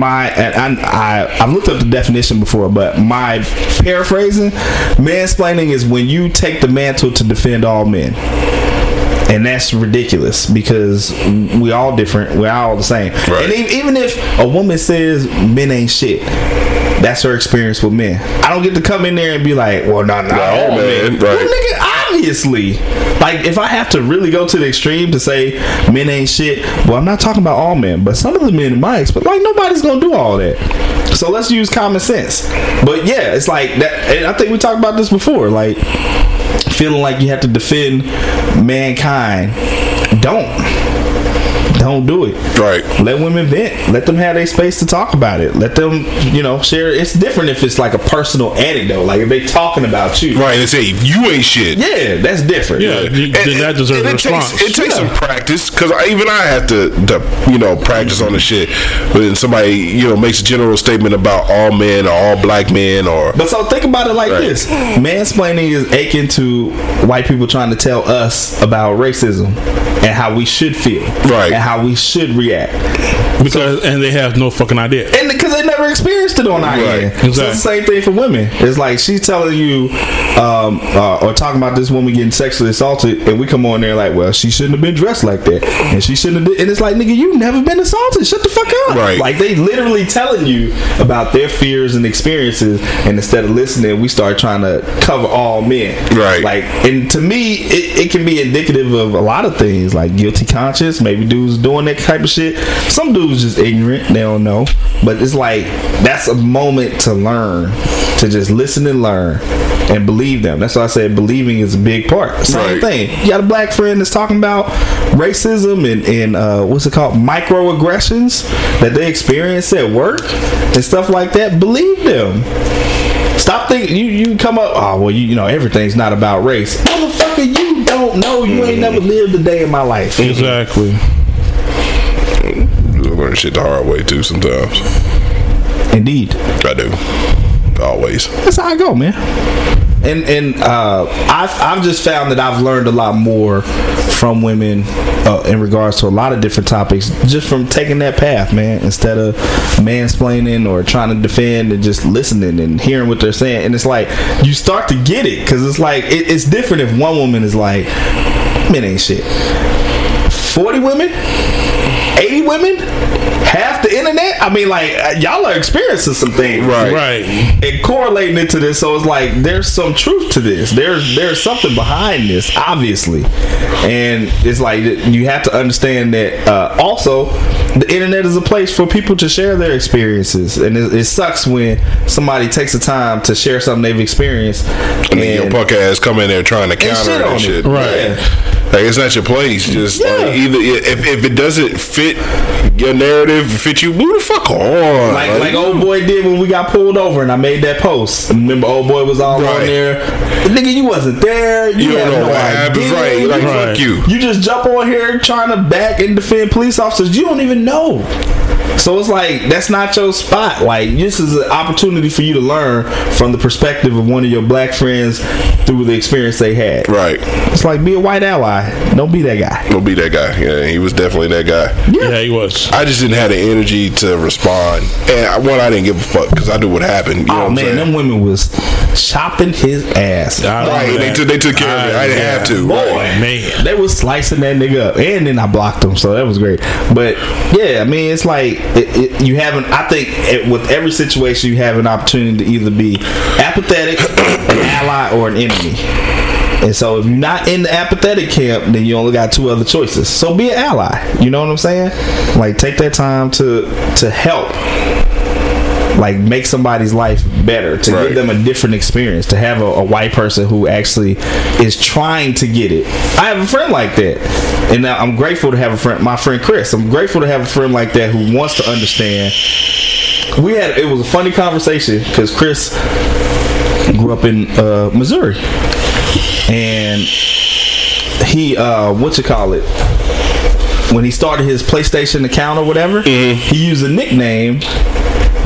I've looked up the definition before, but my paraphrasing, mansplaining is when you take the mantle to defend all men. And that's ridiculous, because we all different. We're all the same. Right. And even if a woman says men ain't shit, that's her experience with men. I don't get to come in there and be like, well, not all men. Right. Well, nigga, obviously. Like, if I have to really go to the extreme to say men ain't shit, well, I'm not talking about all men, but some of the men in my experience, like, nobody's going to do all that. So let's use common sense. But yeah, it's like that. And I think we talked about this before. Like, feeling like you have to defend mankind. Don't do it. Right. Let women vent. Let them have their space to talk about it. Let them, you know, share. It's different if it's like a personal anecdote. Like, if they talking about you. Right. They say, you ain't shit. Yeah, that's different. Yeah. That deserves a response. It takes some practice, because even I have to, you know, practice on the shit. But then somebody, you know, makes a general statement about all men or all black men or. But so think about it like this. Mansplaining is akin to white people trying to tell us about racism and how we should feel. Right. And how we should react, because and they have no fucking idea, and because they never experienced it on our end. Exactly. So it's the same thing for women. It's like, she's telling you or talking about this woman getting sexually assaulted, and we come on there like, well, she shouldn't have been dressed like that, and she shouldn't have. And it's like, nigga, you never been assaulted. Shut the fuck up. Right. Like, they literally telling you about their fears and experiences, and instead of listening, we start trying to cover all men. Right. Like, and to me, it can be indicative of a lot of things, like guilty conscience. Maybe dudes doing that type of shit. Some dudes just ignorant, they don't know. But it's like, that's a moment to learn, to just listen and learn. and believe them. That's why I said believing is a big part. Same thing. You got a black friend that's talking about racism and what's it called, microaggressions that they experience at work and stuff like that. Believe them. Stop thinking you come up, oh well, you know everything's not about race. Motherfucker, you don't know. You ain't never lived a day in my life. Exactly. I learn shit the hard way too sometimes. Indeed, I do. Always. That's how I go, man. And I've just found that I've learned a lot more from women in regards to a lot of different topics just from taking that path, man. Instead of mansplaining or trying to defend and just listening and hearing what they're saying. And it's like you start to get it because it's like it's different if one woman is like, men ain't shit. 40 women, 80 women. Half the internet? I mean, like, y'all are experiencing some things. Right. And correlating it to this, so it's like, there's some truth to this. There's something behind this, obviously. And it's like, you have to understand that, also, the internet is a place for people to share their experiences. And it sucks when somebody takes the time to share something they've experienced. And then your punk ass come in there trying to counter shit and shit. Right. Yeah. Like, it's not your place. Just like, either if it doesn't fit your narrative, fit you, move the fuck on. Like old boy did when we got pulled over, and I made that post. Remember, old boy was all on there. But nigga, you wasn't there. You don't know what happened. Right? Like, fuck you. You just jump on here trying to back and defend police officers. You don't even know. So it's like, that's not your spot. Like, this is an opportunity for you to learn from the perspective of one of your black friends through the experience they had. Right. It's like, be a white ally. Don't be that guy. Yeah, he was definitely that guy. Yeah, he was. I just didn't have the energy to respond. And I didn't give a fuck because I knew what happened. You know what man, them women was chopping his ass. Right, they took care of me. I didn't have to. Boy, man. They was slicing that nigga up. And then I blocked them, so that was great. But, yeah, I mean, it's like, you have with every situation you have an opportunity to either be apathetic, an ally, or an enemy. And so if you're not in the apathetic camp, then you only got two other choices. So be an ally. You know what I'm saying? Like, take that time to help. Like, make somebody's life better, to give them a different experience, to have a white person who actually is trying to get it. I have a friend like that, and I'm grateful to have my friend Chris. I'm grateful to have a friend like that who wants to understand. It was a funny conversation because Chris grew up in Missouri, and he when he started his PlayStation account or whatever, he used a nickname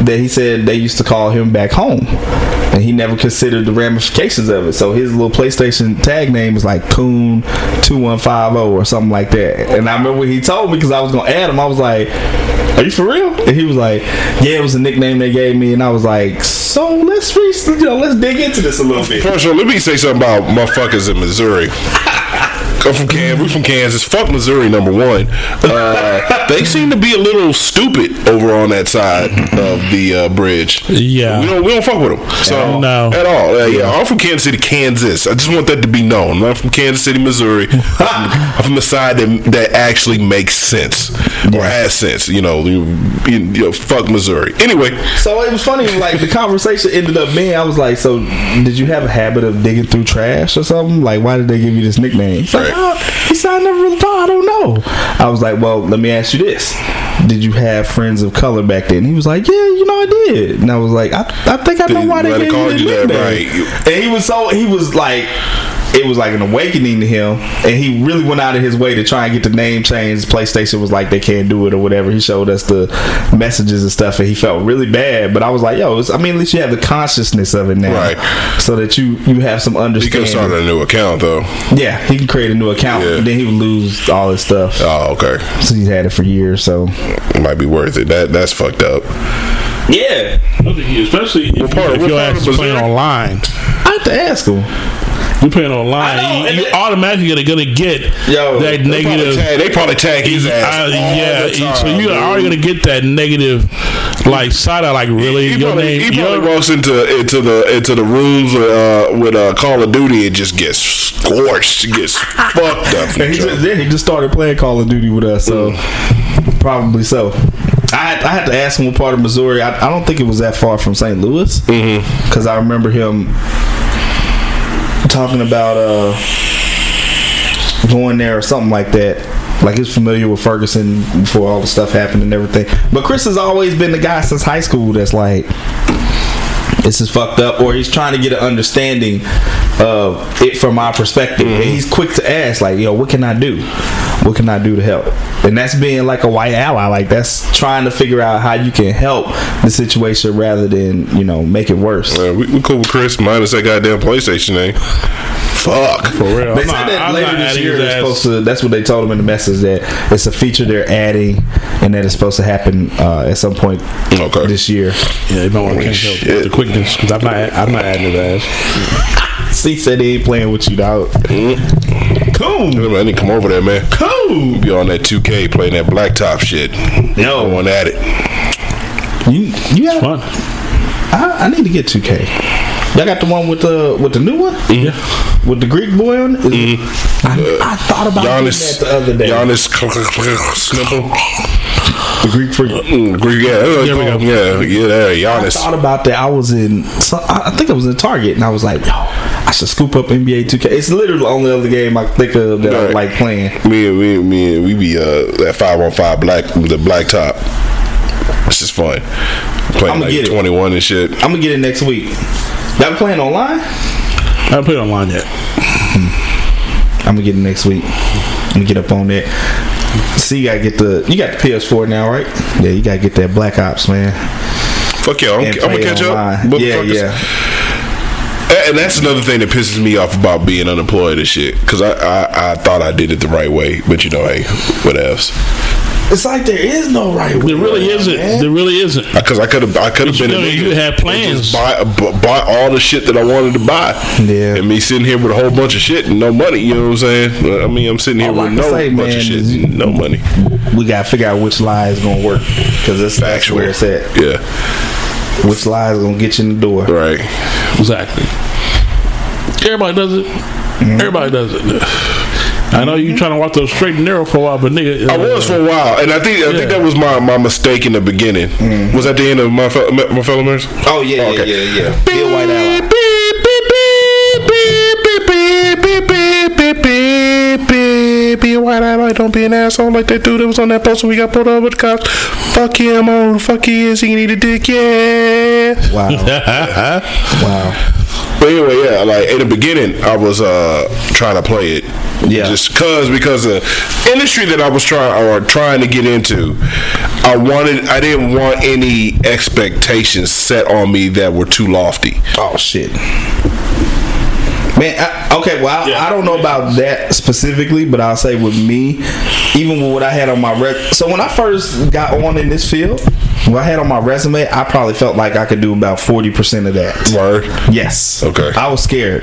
that he said they used to call him back home, and he never considered the ramifications of it. So his little PlayStation tag name was like Coon 2150 or something like that. And I remember when he told me, because I was going to add him, I was like, are you for real? And he was like, yeah, it was a nickname they gave me. And I was like, so let's dig into this a little bit. First of all, let me say something about motherfuckers in Missouri. We're from Kansas. Fuck Missouri, number one. They seem to be a little stupid over on that side of the bridge. Yeah, we don't fuck with them. So no. At all. Yeah, I'm from Kansas City, Kansas. I just want that to be known. I'm not from Kansas City, Missouri. I'm from the side that actually makes sense or has sense. Fuck Missouri. Anyway, so it was funny. Like, the conversation ended up being, I was like, so did you have a habit of digging through trash or something? Like, why did they give you this nickname? He said, I never really thought, I don't know. I was like, well, let me ask you this. Did you have friends of color back then? He was like, yeah, I did. And I was like, I think I know why they gave you that nickname. Right. And he was like, it was like an awakening to him, and he really went out of his way to try and get the name changed. PlayStation was like, they can't do it or whatever. He showed us the messages and stuff, and he felt really bad. But I was like, at least you have the consciousness of it now, right? So that you have some understanding. He can start a new account though. Yeah, he can create a new account, and then he would lose all his stuff. Oh, okay. So he's had it for years, so it might be worth it. That's fucked up. Yeah, especially if your ass is playing online. I have to ask him. You're playing online. You automatically are gonna get that negative. They probably tag his ass. So you're already gonna get that negative, like, side eye. Like, really, he probably walks into the rooms with Call of Duty and just gets scorched, gets fucked up. And he just started playing Call of Duty with us, so probably so. I had to ask him what part of Missouri. I don't think it was that far from St. Louis, because I remember him. talking about going there or something like that. Like, he was familiar with Ferguson before all the stuff happened and everything. But Chris has always been the guy since high school that's like, this is fucked up, or he's trying to get an understanding of it from my perspective. Mm-hmm. And he's quick to ask, like, yo, what can I do? What can I do to help? And that's being like a white ally. Like, that's trying to figure out how you can help the situation rather than, you know, make it worse. We cool with Chris minus that goddamn PlayStation thing. Fuck. For real. They said that later this year they're supposed to, that's what they told him in the message, that it's a feature they're adding and that it's supposed to happen at some point this year. Yeah, you might want to catch up with the quickness, because I'm not adding his ass. C said he ain't playing with you, dog. Cool. I need to come over there, man. Cool. Be on that 2K playing that blacktop shit. No one at it. You got fun. I need to get 2K. Y'all got the one with the new one? Mm-hmm. With the Greek boy on it? Mm-hmm. I thought about Giannis, that the other day. Giannis. The Greek freak. Greek, yeah. Giannis. I thought about that. I think I was in Target, and I was like, yo, I should scoop up NBA 2K. It's literally the only other game I think of that I like playing. We be that 5-on-5 black with the black top. It's just fun. Playing like 21 and shit. I'm going to get it next week. Y'all playing online? I haven't played online yet. I'm going to get it next week. I'm going to get up on that. See, you got the PS4 now, right? Yeah, you got to get that Black Ops, man. Fuck yeah, I'm going to catch up. And that's another thing that pisses me off about being unemployed and shit. Because I thought I did it the right way. But, you know, hey, what else? It's like there is no right way. There really isn't. Man. There really isn't. Because I could have been. You had plans. Buy all the shit that I wanted to buy. Yeah. And me sitting here with a whole bunch of shit and no money. You know what I'm saying? I mean, I'm sitting here with bunch of shit, and no money. We gotta figure out which lie is gonna work, because that's where it's at. Yeah. Which lie is gonna get you in the door? Right. Exactly. Everybody does it. Mm-hmm. Everybody does it. I know you trying to walk those straight and narrow for a while, but nigga, I was for a while, and I think that was my mistake in the beginning. Mm. Was that the end of my fellow members? Oh yeah, yeah. Be a white ally. Be a white ally. Don't be an asshole like that dude that was on that poster we got pulled over with the cops. Fuck yeah, I'm on. Fuck he is. He need a dick. Yeah. Wow. Wow. But anyway, yeah, like in the beginning, I was trying to play it, just because the industry that I was trying to get into, I didn't want any expectations set on me that were too lofty. Oh shit, man. I don't know about that specifically, but I'll say with me, even with what I had on my record. So when I first got on in this field, what I had on my resume, I probably felt like I could do about 40% of that. Word. Yes. Okay. I was scared.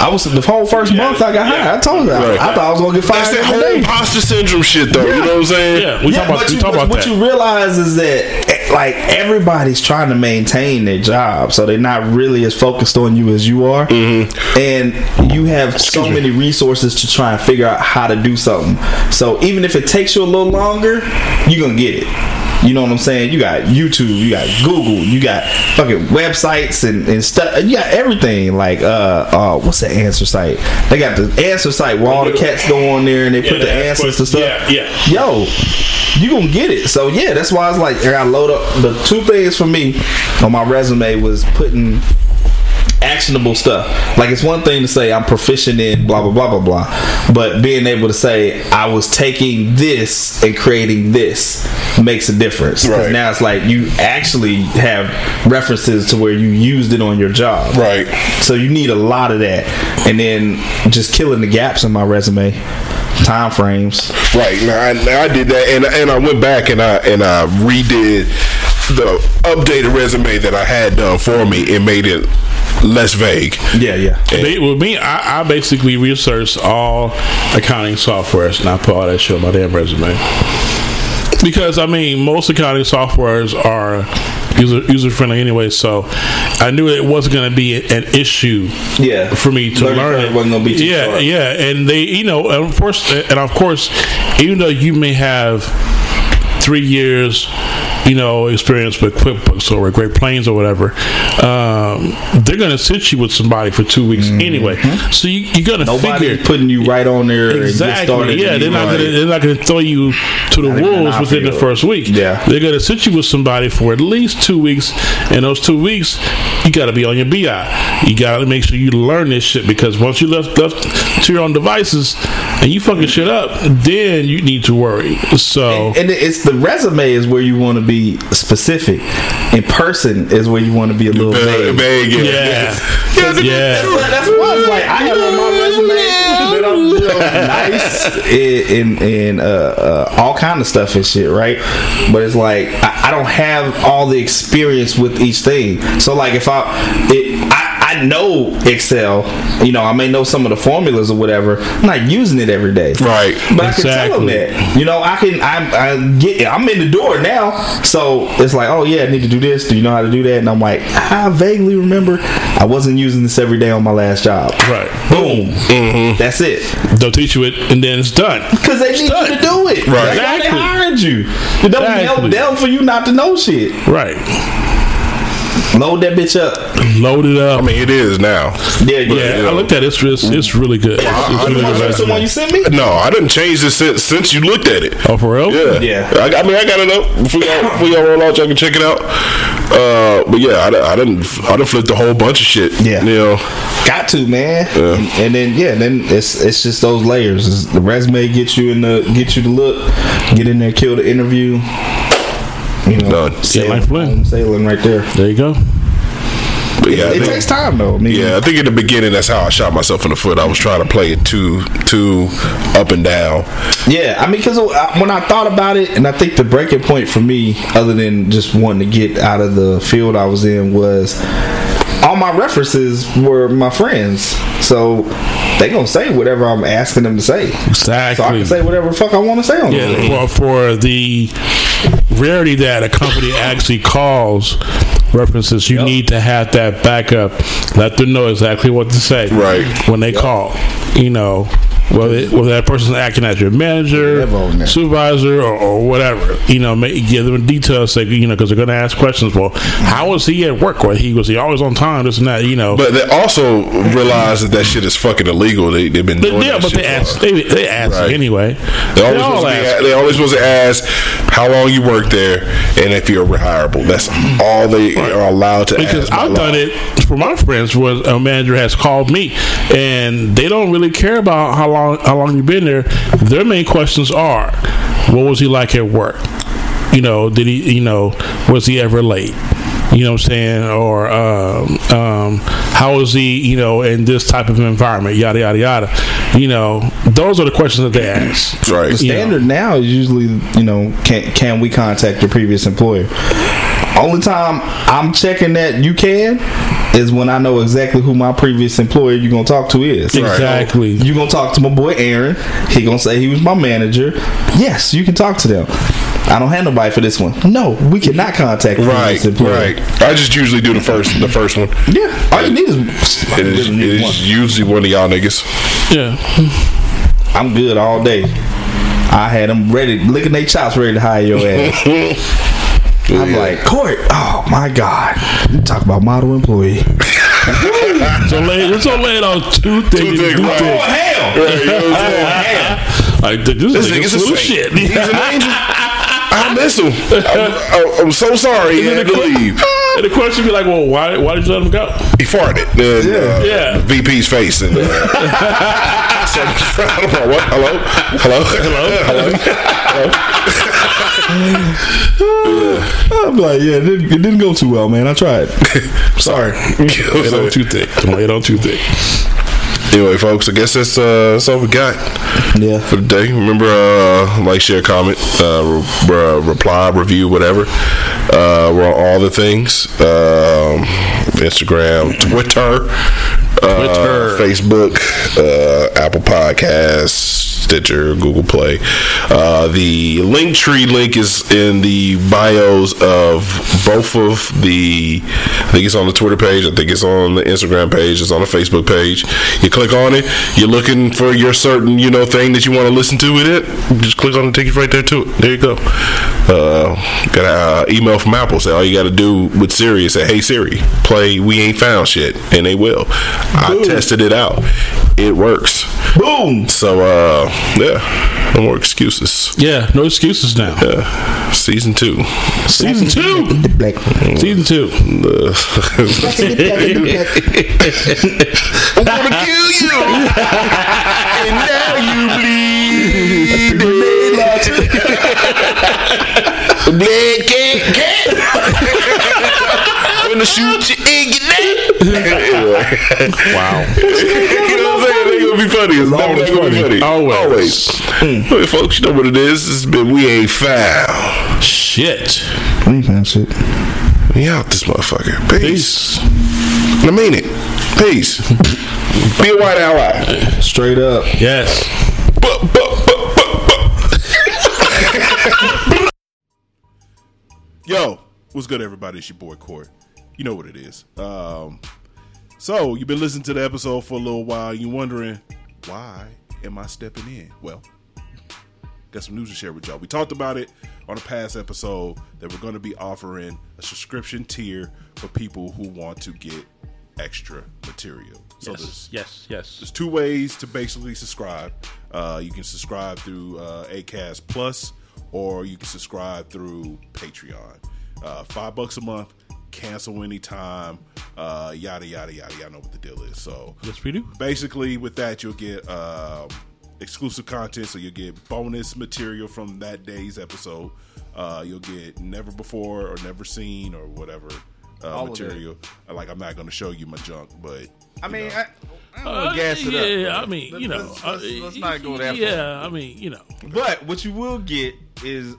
I was the whole first month I got hired. I told you, I thought I was gonna get fired. That's that whole imposter syndrome shit, though. Yeah. You know what I'm saying? Yeah. What you realize is that like everybody's trying to maintain their job, so they're not really as focused on you as you are, and you have many resources to try and figure out how to do something. So even if it takes you a little longer, you're gonna get it. You know what I'm saying? You got YouTube, you got Google, you got fucking websites and stuff. You got everything. Like, what's the answer site? They got the answer site where all the cats go on there and they put the answers to stuff. Yeah. Yo, you gonna get it. So yeah, that's why I was like, I gotta load up. The two things for me on my resume was putting actionable stuff. Like, it's one thing to say I'm proficient in blah blah blah blah blah, but being able to say I was taking this and creating this makes a difference. Right. Now it's like you actually have references to where you used it on your job. Right. So you need a lot of that, and then just killing the gaps in my resume. Time frames. Right. Now I did that, and I went back and I redid the updated resume that I had done for me and made it less vague. With me, I basically researched all accounting softwares and I put all that shit on my damn resume, because I mean most accounting softwares are user friendly anyway, so I knew it wasn't going to be an issue for me to learn it. Wasn't going to be too hard. And they, you know, and of course even though you may have 3 years you know, experience with QuickBooks or Great Plains or whatever, they're going to sit you with somebody for 2 weeks anyway. So you're going to figure. Nobody's putting you right on there. Exactly. Yeah, they're not going to throw you to the wolves within the first week. Yeah. They're going to sit you with somebody for at least 2 weeks, and those 2 weeks, you got to be on your BI. You got to make sure you learn this shit, because once you're left to your own devices and you fucking shit up, then you need to worry. So and it's the resume is where you want to be specific. In person is where you want to be a little vague. Yeah. That's why I was like, I have on my resume that I'm nice and all kind of stuff and shit, right? But it's like I don't have all the experience with each thing. So like if I know Excel, you know, I may know some of the formulas or whatever. I'm not using it every day, right? But exactly. I can tell them that, you know, I'm in the door now, so it's like, oh yeah, I need to do this. Do you know how to do that? And I'm like, I vaguely remember I wasn't using this every day on my last job. Right? Boom. Mm-hmm. That's it. They'll teach you it, and then it's done because they need you to do it. Right? Exactly. They hired you. It don't help them for you not to know shit. Right. Load that bitch up. Load it up. I mean, it is now. Yeah, but, yeah. You know, I looked at it. It's really good. It's really good. The one you sent me? No, I didn't change this since you looked at it. Oh, for real? Yeah. I got it up. Before y'all roll out, y'all can check it out. But yeah, I done flipped a whole bunch of shit. Yeah. You know. Got to, man. Yeah. And then it's just those layers. The resume gets you to look. Get in there, kill the interview. You know, sailing right there. There you go. But yeah, it takes time though. Yeah, I think in the beginning that's how I shot myself in the foot. I was trying to play it too up and down. Yeah, I mean, because when I thought about it, and I think the breaking point for me, other than just wanting to get out of the field I was in, was all my references were my friends. So they gonna say whatever I'm asking them to say. Exactly. So I can say whatever the fuck I want to say on them. Well, for the rarity that a company actually calls references, you need to have that backup. Let them know exactly what to say when they call. You know, whether that person's acting as your manager, supervisor, or whatever. You know, give them details. Say, you know, because they're going to ask questions. Well, how was he at work? Was he always on time? This and that. You know. But they also realize that shit is fucking illegal. They've been doing that shit. Yeah, but they ask anyway. They always supposed to ask how long you work there and if you're rehirable. That's all they are allowed to ask. Because I've done it for my friends when a manager has called me, and they don't really care about how long you've been there. Their main questions are, what was he like at work? You know, did he, you know, was he ever late? You know what I'm saying? Or how is he, you know, in this type of environment? Yada, yada, yada. You know, those are the questions that they ask. Right. The standard now is usually, you know, can we contact your previous employer? Only time I'm checking that you can is when I know exactly who my previous employer you're going to talk to is. Exactly. You're going to talk to my boy Aaron. He going to say he was my manager. Yes, you can talk to them. I don't have nobody for this one. No, we cannot contact the previous employer. Right. I just usually do the first one. Yeah. All you need is usually one of y'all niggas. Yeah. I'm good all day. I had them ready, licking their chops, ready to hire your ass. I'm like, Court, oh my God. You talk about model employee. So laid on two things. Hell. Yeah, you know what I'm saying? Like, this nigga's little shit. He's an angel. I miss him. I'm so sorry he had to leave. And the question be like, well, why did you let him go? He farted. The VP's face. And, so, I don't know what. Hello. I'm like, yeah, it didn't go too well, man. I tried. Sorry. It was too thick. Anyway, folks, I guess that's all we got for the day. Remember, like, share, comment, reply, review, whatever. We're on all the things. Instagram, Twitter. Facebook, Apple Podcasts, Stitcher, Google Play. The Linktree link is in the bios of both of the, I think it's on the Twitter page, I think it's on the Instagram page, it's on the Facebook page. You click on it, you're looking for your certain, you know, thing that you want to listen to with it, just click on the ticket right there to it. There you go. Got an email from Apple, say all you got to do with Siri is say, hey Siri, play We Ain't Found Shit, and they will. Boom. I tested it out. It works. Boom. So, yeah, no more excuses. Yeah, no excuses now. Yeah. Season 2. Season 2. I'm gonna kill you, and now you bleed. Blood can't. Gonna shoot you in your neck. Wow. Be funny. It's never going to be funny. Always. Well, folks, you know what it is. It's been We Ain't Found Shit. We ain't found shit. We out this motherfucker. Peace. I mean it. Peace. Be a white ally. Straight up. Yes. Yo, what's good, everybody? It's your boy, Corey. You know what it is. So, you've been listening to the episode for a little while. You're wondering, why am I stepping in? Well, got some news to share with y'all. We talked about it on a past episode that we're going to be offering a subscription tier for people who want to get extra material. So yes. There's two ways to basically subscribe. You can subscribe through Acast Plus, or you can subscribe through Patreon. $5 a month. Cancel anytime, yada yada yada. Y'all know what the deal is. So yes, we do. Basically, with that, you'll get exclusive content. So you'll get bonus material from that day's episode. You'll get never before or never seen or whatever material. Like, I'm not going to show you my junk, but I mean, know. I don't want to gas it up. Yeah, I mean, you know, let's not go that far. Yeah, I mean, you know. But what you will get is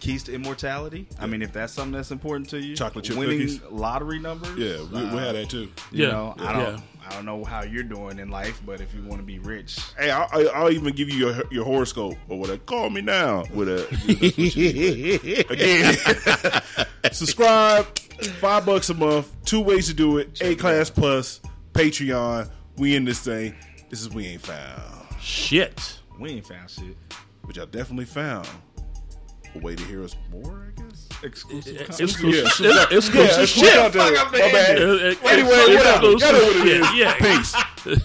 keys to immortality. Yeah. I mean, if that's something that's important to you, chocolate chip winning cookies, lottery numbers. Yeah, we had that too. You know, yeah. I don't know how you're doing in life, but if you want to be rich, hey, I'll even give you your horoscope or whatever. Call me now with a again. Subscribe, $5 a month. Two ways to do it: Acast Plus, Patreon. We in this thing. This is We Ain't Found Shit. We ain't found shit, but y'all definitely found a way to hear us more, I guess. Exclusive shit. Anyway, what up? Y'all know what it is. Peace.